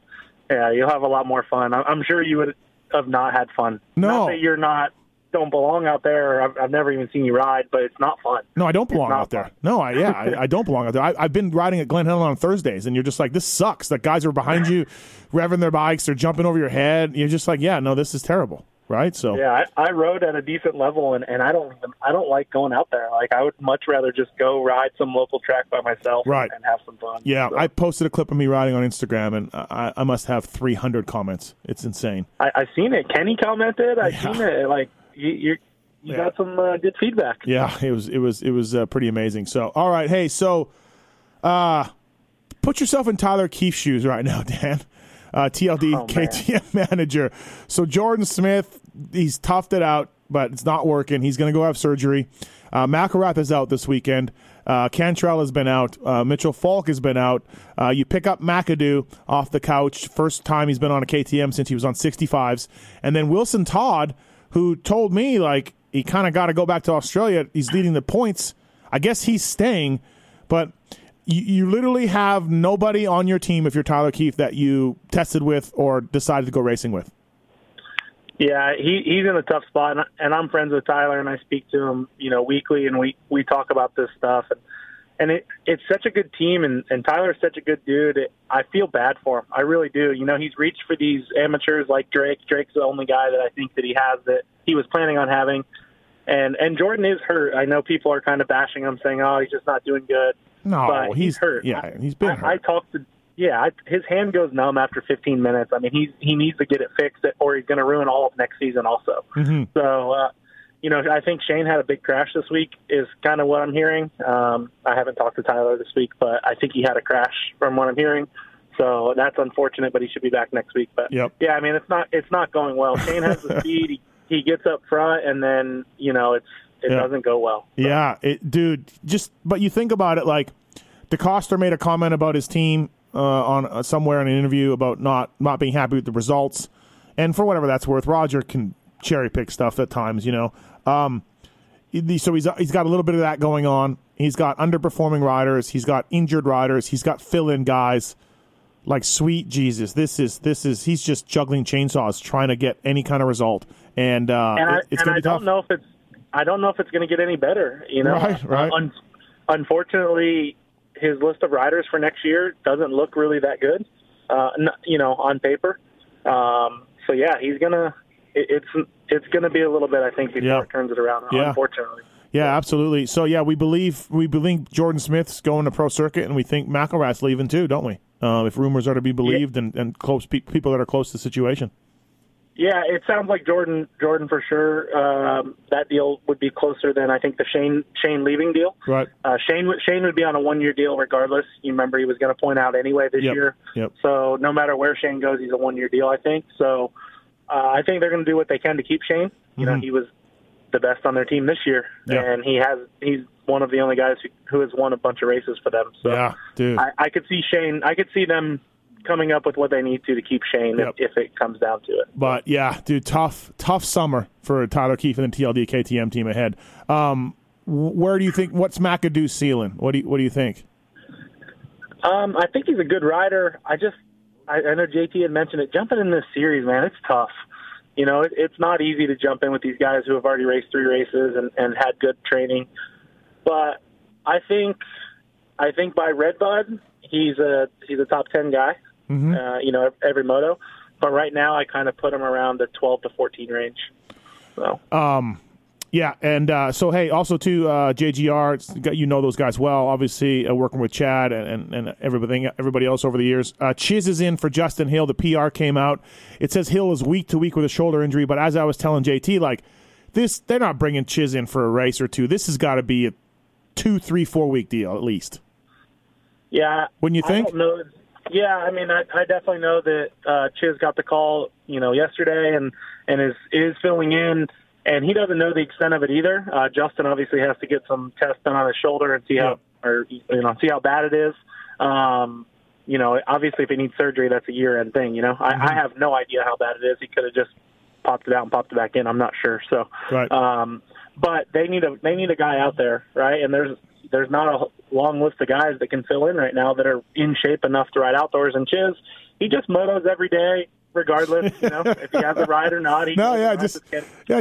Yeah, you'll have a lot more fun. I'm sure you would have not had fun. No. Not that don't belong out there. I've never even seen you ride, but it's not fun. No, I don't belong out there. No, I don't belong out there. I've been riding at Glen Helen on Thursdays, and you're just like, this sucks. The guys are behind you, revving their bikes. They're jumping over your head. You're just like, yeah, no, this is terrible, right? So yeah, I rode at a decent level, and I don't like going out there. Like, I would much rather just go ride some local track by myself, right, and have some fun. Yeah, so. I posted a clip of me riding on Instagram, and I must have 300 comments. It's insane. I've seen it. Kenny commented. I've seen it. Like, you, you got some good feedback. Yeah, it was pretty amazing. So, all right, hey, so put yourself in Tyler Keefe's shoes right now, Dan. TLD KTM manager. So Jordan Smith, he's toughed it out, but it's not working. He's going to go have surgery. McElrath is out this weekend. Cantrell has been out. Mitchell Falk has been out. You pick up McAdoo off the couch. First time he's been on a KTM since he was on 65s. And then Wilson Todd, who told me, like, he kind of got to go back to Australia. He's leading the points. I guess he's staying. But you literally have nobody on your team, if you're Tyler Keefe, that you tested with or decided to go racing with. Yeah, he's in a tough spot, and I'm friends with Tyler, and I speak to him, you know, weekly, and we talk about this stuff. And it's such a good team, and Tyler's such a good dude. I feel bad for him. I really do. You know, he's reached for these amateurs like Drake. Drake's the only guy that I think that he has that he was planning on having. And Jordan is hurt. I know people are kind of bashing him, saying, oh, he's just not doing good. No, but he's hurt. Yeah, he's been hurt. I talked to his hand goes numb after 15 minutes. I mean, he needs to get it fixed, or he's going to ruin all of next season also. Mm-hmm. So, you know, I think Shane had a big crash this week is kind of what I'm hearing. I haven't talked to Tyler this week, but I think he had a crash from what I'm hearing. So that's unfortunate, but he should be back next week. But, yeah, I mean, it's not going well. Shane has the speed. He gets up front, and then, you know, it doesn't go well. So. Yeah, but you think about it, like, DeCoster made a comment about his team. On somewhere in an interview about not being happy with the results, and for whatever that's worth, Roger can cherry pick stuff at times, you know. So he's got a little bit of that going on. He's got underperforming riders. He's got injured riders. He's got fill-in guys. Like, sweet Jesus, this is he's just juggling chainsaws trying to get any kind of result, and it's going to be tough. I don't know if it's going to get any better, you know. Right. Unfortunately. His list of riders for next year doesn't look really that good, you know, on paper. So yeah, it's gonna be a little bit, I think, before it turns it around. Yeah. Unfortunately. Yeah, absolutely. So yeah, we believe Jordan Smith's going to pro circuit, and we think McElrath's leaving too, don't we? If rumors are to be believed, and close people that are close to the situation. Yeah, it sounds like Jordan for sure. That deal would be closer than I think the Shane leaving deal. Right. Shane would be on a 1-year deal regardless. You remember he was going to point out anyway this year. Yep. So no matter where Shane goes, he's a 1-year deal, I think. So I think they're going to do what they can to keep Shane. You know, he was the best on their team this year, and he's one of the only guys who has won a bunch of races for them. So yeah, dude. I could see Shane. I could see them coming up with what they need to keep Shane if it comes down to it. But, yeah, dude, tough summer for Tyler Keefe and the TLD KTM team ahead. Where do you think – what's McAdoo's ceiling? What do you think? I think he's a good rider. I know JT had mentioned it. Jumping in this series, man, it's tough. You know, it's not easy to jump in with these guys who have already raced 3 races and had good training. But I think by Red Bud, he's a top 10 guy. Mm-hmm. You know, every moto, but right now I kind of put him around the 12 to 14 range. So, so hey, also too, JGR, you know those guys well, obviously, working with Chad and everybody else over the years. Chiz is in for Justin Hill. The PR came out. It says Hill is week to week with a shoulder injury, but as I was telling JT, like this, they're not bringing Chiz in for a race or two. This has got to be a 2-3-4 week deal at least. Yeah, wouldn't you think? I don't know. Yeah, I mean, I definitely know that Chiz got the call, you know, yesterday and is filling in, and he doesn't know the extent of it either. Justin obviously has to get some tests done on his shoulder and see how bad it is. You know, obviously if he needs surgery, that's a year-end thing, you know. Mm-hmm. I have no idea how bad it is. He could have just popped it out and popped it back in. I'm not sure. So, right. But they need a guy out there, right? And there's not a long list of guys that can fill in right now that are in shape enough to ride outdoors. And Chiz, he just motos every day, regardless, you know, if he has a ride or not.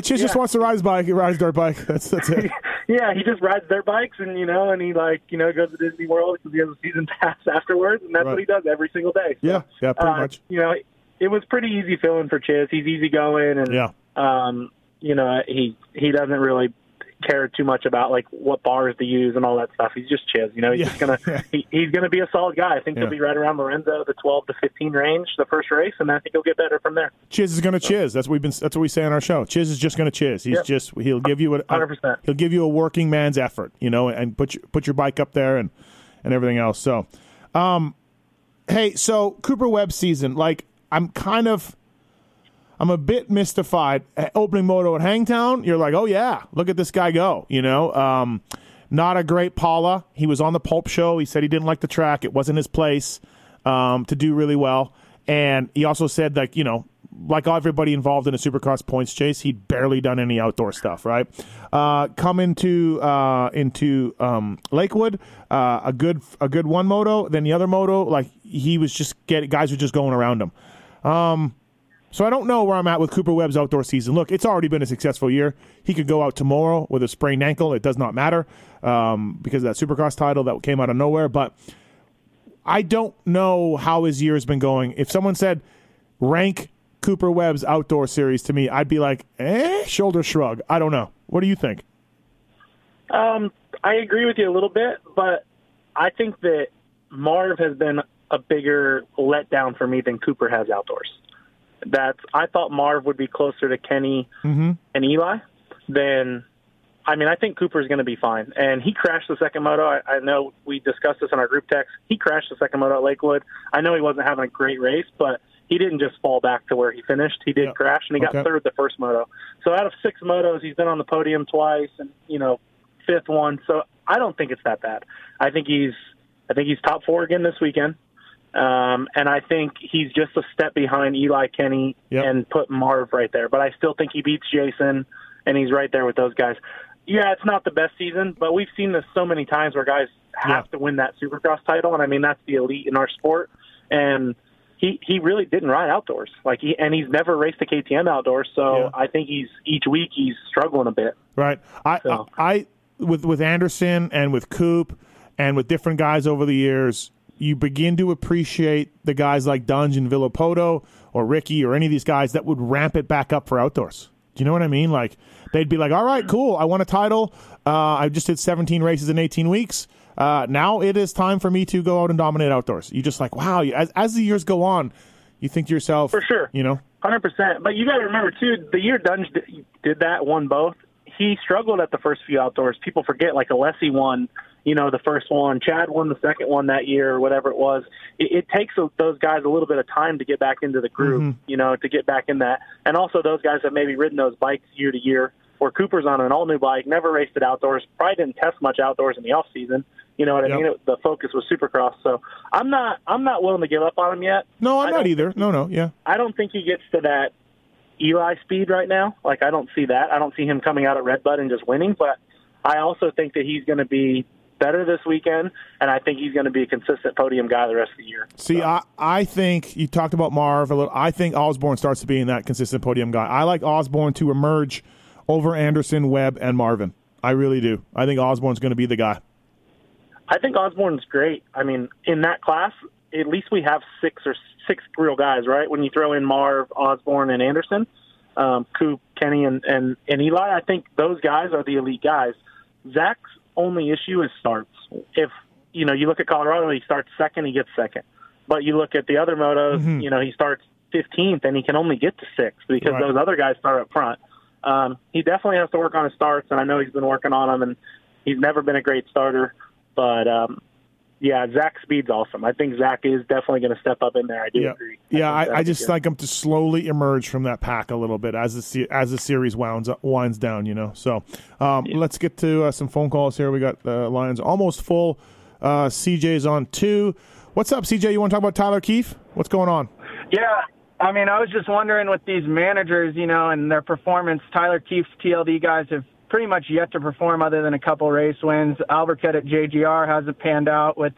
Chiz just wants to ride his bike. He rides dirt bike. That's it. Yeah, he just rides dirt bikes, and you know, and he like, you know, goes to Disney World because he has a season pass afterwards, and that's what he does every single day. So, yeah, pretty much. You know, it was pretty easy filling for Chiz. He's easy going, and you know, he doesn't really. care too much about like what bars to use and all that stuff. He's just Chiz, you know. He's just gonna he's gonna be a solid guy. I think he'll be right around Lorenzo, the 12 to 15 range, the first race, and I think he'll get better from there. Chiz is gonna Chiz. That's what we say on our show. Chiz is just gonna Chiz. He's just he'll give you 100%. He'll give you a working man's effort, you know, and put your bike up there and everything else. So, hey, so Cooper Webb season, like I'm a bit mystified. Opening moto at Hangtown, you're like, oh, yeah, look at this guy go, you know. Not a great Paula. He was on the Pulp Show. He said he didn't like the track. It wasn't his place to do really well. And he also said, like, you know, like everybody involved in a Supercross points chase, he'd barely done any outdoor stuff, right? Come into Lakewood, a good one moto. Then the other moto, like, he was just guys were just going around him. So I don't know where I'm at with Cooper Webb's outdoor season. Look, it's already been a successful year. He could go out tomorrow with a sprained ankle. It does not matter because of that Supercross title that came out of nowhere. But I don't know how his year has been going. If someone said, rank Cooper Webb's outdoor series to me, I'd be like, shoulder shrug. I don't know. What do you think? I agree with you a little bit, but I think that Marv has been a bigger letdown for me than Cooper has outdoors. I thought Marv would be closer to Kenny and Eli than, I mean, I think Cooper's going to be fine. And he crashed the second moto. I know we discussed this on our group text. He crashed the second moto at Lakewood. I know he wasn't having a great race, but he didn't just fall back to where he finished. He did crash, and he got third the first moto. So out of six motos, he's been on the podium twice and, you know, fifth one. So I don't think it's that bad. I think he's top four again this weekend. And I think he's just a step behind Eli, Kenny, and put Marv right there. But I still think he beats Jason, and he's right there with those guys. Yeah, it's not the best season, but we've seen this so many times where guys have to win that Supercross title, and, I mean, that's the elite in our sport. And he really didn't ride outdoors. And he's never raced a KTM outdoors, so I think each week he's struggling a bit. Right. With Anderson and with Coop and with different guys over the years, you begin to appreciate the guys like Dungey and Villopoto or Ricky or any of these guys that would ramp it back up for outdoors. Do you know what I mean? Like, they'd be like, all right, cool, I won a title. I just did 17 races in 18 weeks. Now it is time for me to go out and dominate outdoors. You're just like, wow. As the years go on, you think to yourself, for sure, you know, 100%. But you got to remember, too, the year Dungey did that, won both, he struggled at the first few outdoors. People forget, like, Alessi won, you know, the first one. Chad won the second one that year or whatever it was. It takes those guys a little bit of time to get back into the groove, you know, to get back in that. And also those guys have maybe ridden those bikes year to year, where Cooper's on an all-new bike, never raced it outdoors, probably didn't test much outdoors in the off-season. You know what I mean? The focus was Supercross. So I'm not willing to give up on him yet. No, I'm not either. No, I don't think he gets to that Eli speed right now. Like, I don't see that. I don't see him coming out at Red Bud and just winning. But I also think that he's going to be better this weekend, and I think he's going to be a consistent podium guy the rest of the year. See, so. I think you talked about Marv a little. I think Osborne starts to be in that consistent podium guy. I like Osborne to emerge over Anderson, Webb, and Marvin. I really do. I think Osborne's going to be the guy. I think Osborne's great. I mean, in that class, at least we have six real guys, right? When you throw in Marv, Osborne, and Anderson, Coop, Kenny, and Eli, I think those guys are the elite guys. Zach's only issue is starts. If, you know, you look at Colorado, he starts second, he gets second. But you look at the other motos, you know, he starts 15th and he can only get to sixth because those other guys start up front. He definitely has to work on his starts, and I know he's been working on them, and he's never been a great starter. But, yeah, Zach's speed's awesome. I think Zach is definitely going to step up in there. I do agree. I just like him to slowly emerge from that pack a little bit as the series winds down, you know. So let's get to some phone calls here. We got the lines almost full. CJ's on two. What's up, CJ? You want to talk about Tyler Keefe? What's going on? Yeah, I mean, I was just wondering with these managers, you know, and their performance. Tyler Keefe's TLD guys have pretty much yet to perform other than a couple race wins. Albuquerque at JGR hasn't panned out with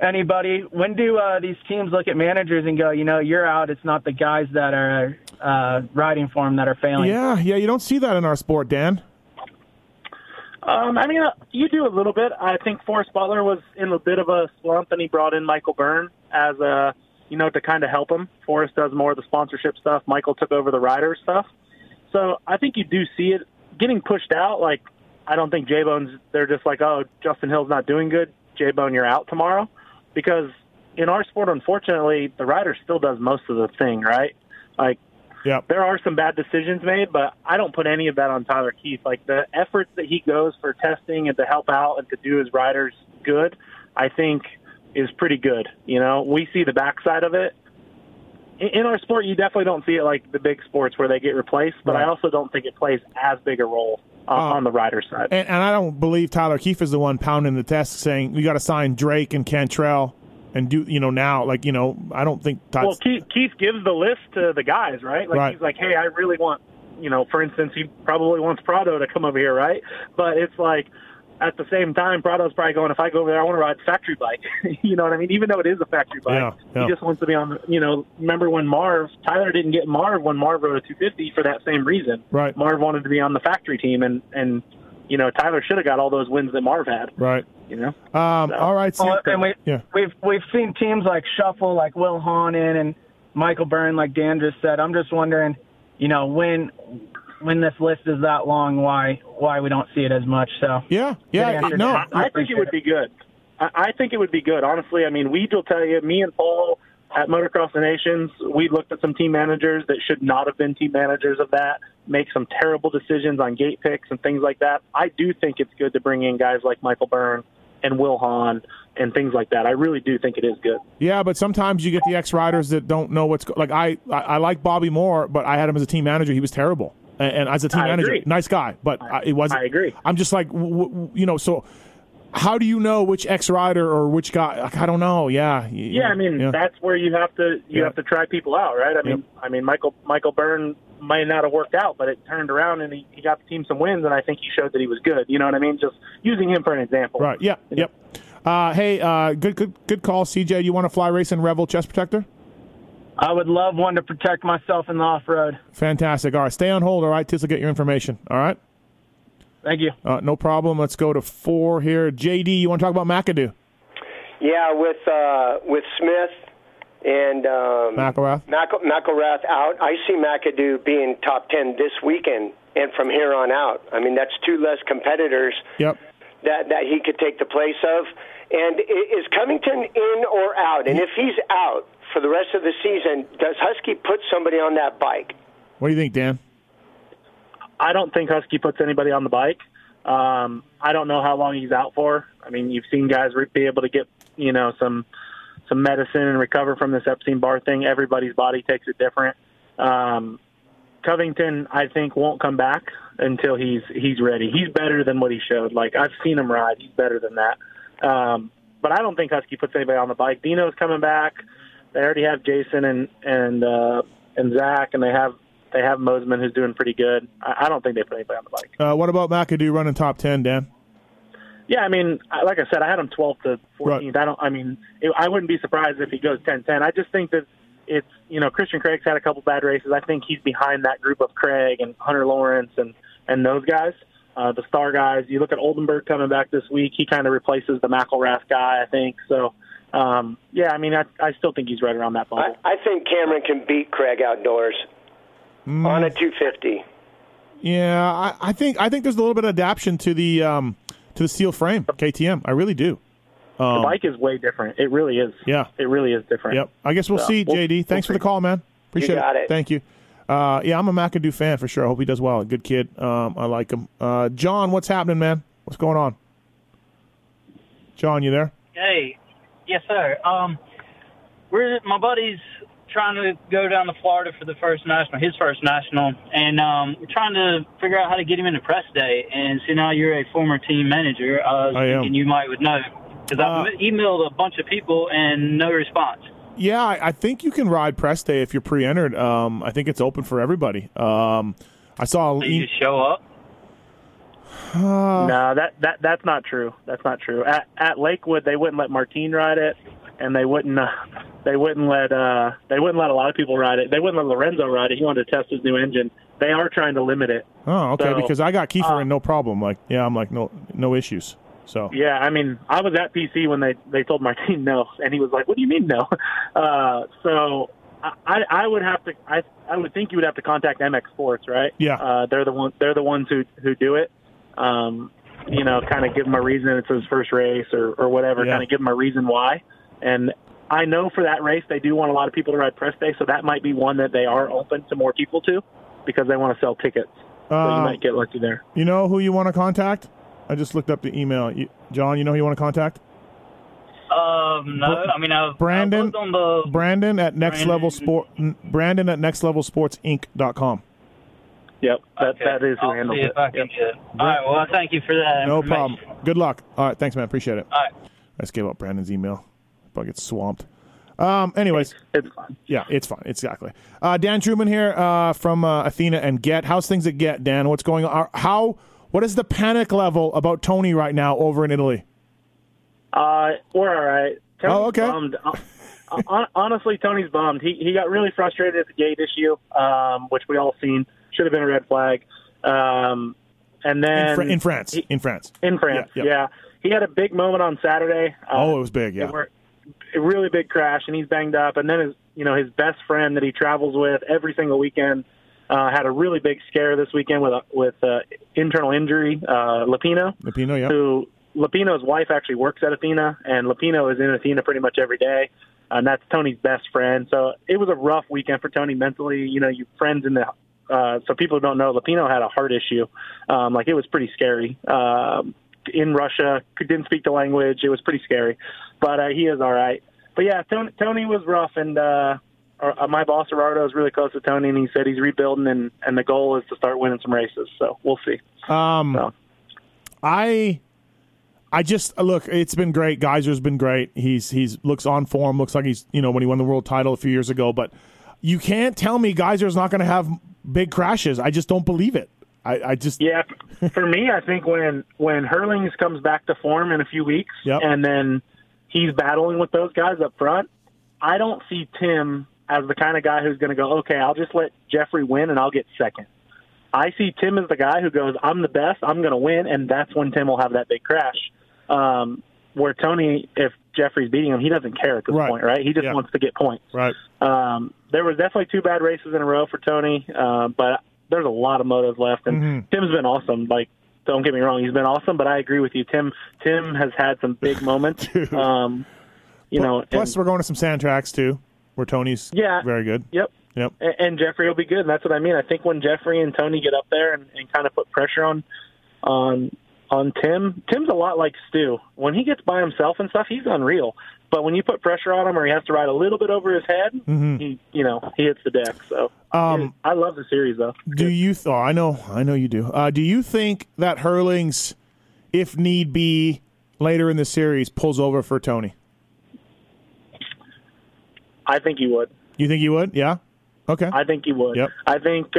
anybody. When do these teams look at managers and go, you know, you're out, it's not the guys that are riding for them that are failing? Yeah, you don't see that in our sport, Dan. I mean, you do a little bit. I think Forrest Butler was in a bit of a slump, and he brought in Michael Byrne as a, you know, to kind of help him. Forrest does more of the sponsorship stuff. Michael took over the rider stuff. So I think you do see it. getting pushed out, like, I don't think J-Bone's, they're just like, oh, Justin Hill's not doing good. J-Bone, you're out tomorrow. Because in our sport, unfortunately, the rider still does most of the thing, right? Like, yep. There are some bad decisions made, but I don't put any of that on Tyler Keith. Like, the efforts that he goes for testing and to help out and to do his riders good, I think is pretty good. You know, we see the backside of it. In our sport, you definitely don't see it like the big sports where they get replaced, but right. I also don't think it plays as big a role on the rider's side. And I don't believe Tyler Keith is the one pounding the desk saying, you got to sign Drake and Cantrell. And do you know now? Like, you know, I don't think. Well, Keith gives the list to the guys, right? Like, right. He's like, hey, I really want, you know, for instance, he probably wants Prado to come over here, right? But it's like, at the same time, Prado's probably going, if I go over there, I want to ride factory bike. You know what I mean? Even though it is a factory bike, He just wants to be on. The, you know, remember when Tyler didn't get Marv when Marv rode a 250 for that same reason? Right. Marv wanted to be on the factory team, and you know, Tyler should have got all those wins that Marv had. Right. You know. All right. So, and we've seen teams like Shuffle, like Will Honan and Michael Byrne, like Dan just said. I'm just wondering, you know, when this list is that long, why we don't see it as much. So no, I think it would be good. I think it would be good. Honestly, I mean, Weed will tell you. Me and Paul at Motocross the Nations, we looked at some team managers that should not have been team managers of that, make some terrible decisions on gate picks and things like that. I do think it's good to bring in guys like Michael Byrne and Will Hahn and things like that. I really do think it is good. Yeah, but sometimes you get the ex-riders that don't know what's – like I like Bobby Moore, but I had him as a team manager. He was terrible. And as a team manager, agree. Nice guy, but it wasn't – I agree. I'm just like, you know, so how do you know which ex-rider or which guy? Like, I don't know. Yeah. Yeah, I mean, that's where you have to have to try people out, right? I mean, Michael Byrne might not have worked out, but it turned around and he got the team some wins, and I think he showed that he was good. You know what I mean? Just using him for an example. Right. Yeah. Yep. Hey, good call, CJ. You want a Fly Racing Revel chest protector? I would love one to protect myself in the off-road. Fantastic. All right, stay on hold. All right, Tiz will get your information. All right. Thank you. No problem. Let's go to 4 here. JD, you want to talk about McAdoo? Yeah, with Smith and McElrath out, I see McAdoo being top 10 this weekend and from here on out. I mean, that's 2 less competitors that he could take the place of. And is Covington in or out? And if he's out for the rest of the season, does Husky put somebody on that bike? What do you think, Dan? I don't think Husky puts anybody on the bike. I don't know how long he's out for. I mean, you've seen guys be able to get, you know, some medicine and recover from this Epstein-Barr thing. Everybody's body takes it different. Covington, I think, won't come back until he's ready. He's better than what he showed. Like, I've seen him ride. He's better than that. But I don't think Husky puts anybody on the bike. Dino's coming back. They already have Jason and Zach, and they have Moseman, who's doing pretty good. I don't think they put anybody on the bike. What about McAdoo running top 10, Dan? Yeah, I mean, like I said, I had him 12th to 14th. Right. I wouldn't be surprised if he goes 10-10. I just think that it's, you know, Christian Craig's had a couple bad races. I think he's behind that group of Craig and Hunter Lawrence and those guys, the star guys. You look at Oldenburg coming back this week. He kind of replaces the McElrath guy, I think. So, I still think he's right around that bubble. I think Cameron can beat Craig outdoors. On a 250. Yeah, I think there's a little bit of adaptation to the steel frame KTM. I really do. The bike is way different. It really is. Yeah, it really is different. Yep. I guess we'll see, JD. Thanks for the call, man. Appreciate it. Thank you. Yeah, I'm a McAdoo fan for sure. I hope he does well. Good kid. I like him. John, what's happening, man? What's going on? John, you there? Hey, yes, sir. Where's my buddies? Trying to go down to Florida for his first national, and we're trying to figure out how to get him into press day. And so now you're a former team manager. I was thinking you might would know, because I've emailed a bunch of people and no response. Yeah, I think you can ride press day if you're pre-entered. I think it's open for everybody. I saw. So you just show up. No, that's not true. That's not true. At Lakewood, they wouldn't let Martine ride it. And they wouldn't let a lot of people ride it. They wouldn't let Lorenzo ride it. He wanted to test his new engine. They are trying to limit it. Oh, okay. So, because I got Kiefer in no problem. Like, yeah, I'm like no issues. So yeah, I mean, I was at PC when they told Martin no, and he was like, "What do you mean no?" So I would have to. I would think you would have to contact MX Sports, right? Yeah, they're the ones who do it. You know, kind of give them a reason. It's his first race or whatever. Yeah. Kind of give them a reason why. And I know for that race they do want a lot of people to ride press day, so that might be one that they are open to more people to because they want to sell tickets. So you might get lucky there. You know who you want to contact? I just looked up the email. John, you know who you want to contact? No, I mean, Brandon. I on the Brandon at Next Brandon. Level Sport. Brandon at nextlevelsportsinc.com. Yep, that is who handles it. All right, well, thank you for that. No problem. Good luck. All right, thanks, man. Appreciate it. All right. I just gave up Brandon's email. Probably gets swamped. Anyways, it's fine. Yeah, it's fine. Exactly. Dan Truman here from Athena and Get. How's things at Get, Dan? What's going on? What is the panic level about Tony right now over in Italy? We're all right. Tony's okay. Bummed. Honestly, Tony's bummed. He got really frustrated at the gate issue, which we all seen. Should have been a red flag. And then in France. Yeah. He had a big moment on Saturday. It was big. Yeah. A really big crash, and he's banged up. And then his best friend that he travels with every single weekend had a really big scare this weekend with internal injury. Lapino, yeah. Who Lapino's wife actually works at Athena, and Lapino is in Athena pretty much every day. And that's Tony's best friend. So it was a rough weekend for Tony mentally. Your friends in the so people who don't know, Lapino had a heart issue. It was pretty scary. In Russia, didn't speak the language. It was pretty scary, but he is all right. But yeah, Tony was rough, and my boss Gerardo is really close to Tony, and he said he's rebuilding, and the goal is to start winning some races. So we'll see. I just look. It's been great. Geyser's been great. He's looks on form. Looks like he's when he won the world title a few years ago. But you can't tell me Geyser's not going to have big crashes. I just don't believe it. I just yeah. For me, I think when Hurlings comes back to form in a few weeks, yep. And then he's battling with those guys up front, I don't see Tim as the kind of guy who's going to go, okay, I'll just let Jeffrey win and I'll get second. I see Tim as the guy who goes, I'm the best, I'm going to win, and that's when Tim will have that big crash. Where Tony, if Jeffrey's beating him, he doesn't care at this point, right? He just wants to get points. Right. There was definitely two bad races in a row for Tony, but there's a lot of motives left, and Tim's been awesome. Don't get me wrong, he's been awesome, but I agree with you. Tim has had some big moments. Plus, we're going to some sand tracks too, where Tony's very good. Yep. And Jeffrey will be good, and that's what I mean. I think when Jeffrey and Tony get up there and kind of put pressure on Tim, Tim's a lot like Stu. When he gets by himself and stuff, he's unreal. But when you put pressure on him or he has to ride a little bit over his head, he hits the deck. So I love the series, though. Do you – I know you do. Do you think that Hurlings, if need be, later in the series, pulls over for Tony? I think he would. You think he would? Yeah? Okay. I think he would. Yep. I think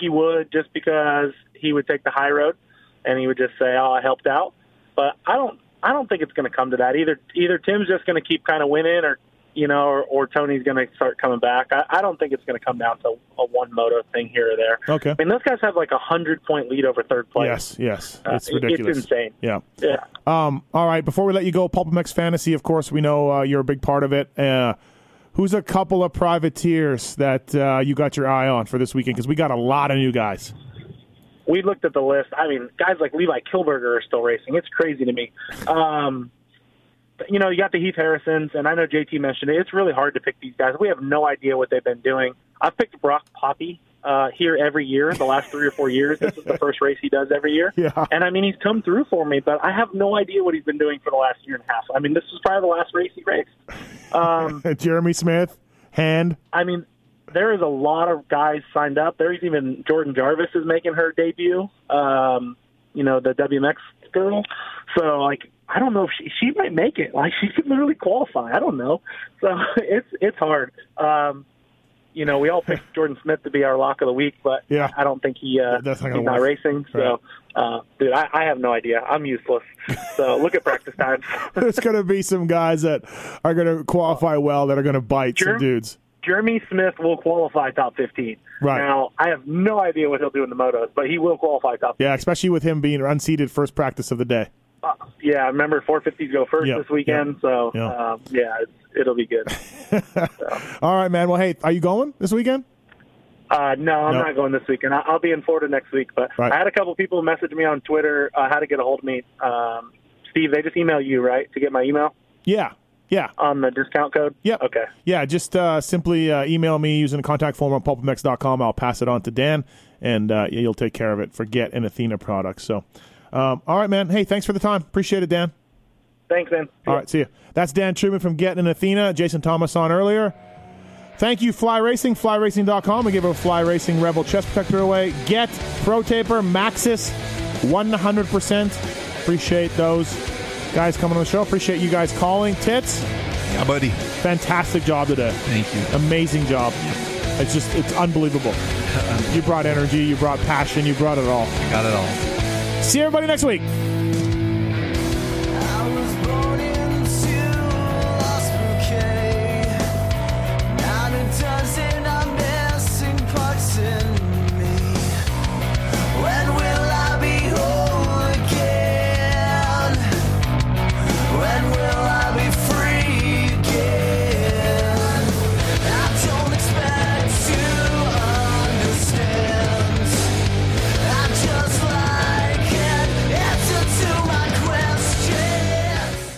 he would just because he would take the high road. And he would just say, "Oh, I helped out," but I don't think it's going to come to that. Either Tim's just going to keep kind of winning, or Tony's going to start coming back. I don't think it's going to come down to a one moto thing here or there. Okay. I mean, those guys have like 100-point lead over third place. Yes, it's ridiculous. It's insane. Yeah. All right. Before we let you go, Pulpamex Fantasy. Of course, we know you're a big part of it. Who's a couple of privateers that you got your eye on for this weekend? Because we got a lot of new guys. We looked at the list. I mean, guys like Levi Kilberger are still racing. It's crazy to me. You got the Heath Harrisons, and I know JT mentioned it. It's really hard to pick these guys. We have no idea what they've been doing. I've picked Brock Poppy here every year, the last 3 or 4 years. This is the first race he does every year. Yeah. And, I mean, he's come through for me, but I have no idea what he's been doing for the last year and a half. I mean, this is probably the last race he raced. Jeremy Smith, Hand. I mean, there is a lot of guys signed up. There's even Jordan Jarvis is making her debut, the WMX girl. So, I don't know if she might make it. She could literally qualify. I don't know. So, it's hard. We all picked Jordan Smith to be our lock of the week, but I don't think he's not racing. So, dude, I have no idea. I'm useless. So look at practice time. There's going to be some guys that are going to qualify well that are going to bite some dudes. Jeremy Smith will qualify top 15. Right. Now, I have no idea what he'll do in the motos, but he will qualify top 15. Yeah, especially with him being unseeded first practice of the day. Yeah, I remember 450s go first this weekend, so it'll be good. All right, man. Well, hey, are you going this weekend? No, I'm not going this weekend. I'll be in Florida next week. But I had a couple people message me on Twitter how to get a hold of me. Steve, they just email you, right, to get my email? Yeah. Yeah. On the discount code? Yeah. Okay. Yeah, just simply email me using the contact form on pulpamex.com. I'll pass it on to Dan, and you'll take care of it for Get and Athena products. So, all right, man. Hey, thanks for the time. Appreciate it, Dan. Thanks, man. All right, see you. That's Dan Truman from Get and Athena. Jason Thomas on earlier. Thank you, Fly Racing. FlyRacing.com. We give a Fly Racing Rebel chest protector away. Get, Pro Taper, Maxxis, 100%. Appreciate those guys coming on the show. Appreciate you guys calling. Tits. Yeah, buddy. Fantastic job today. Thank you. Amazing job. It's just, it's unbelievable. You brought energy. You brought passion. You brought it all. I got it all. See everybody next week.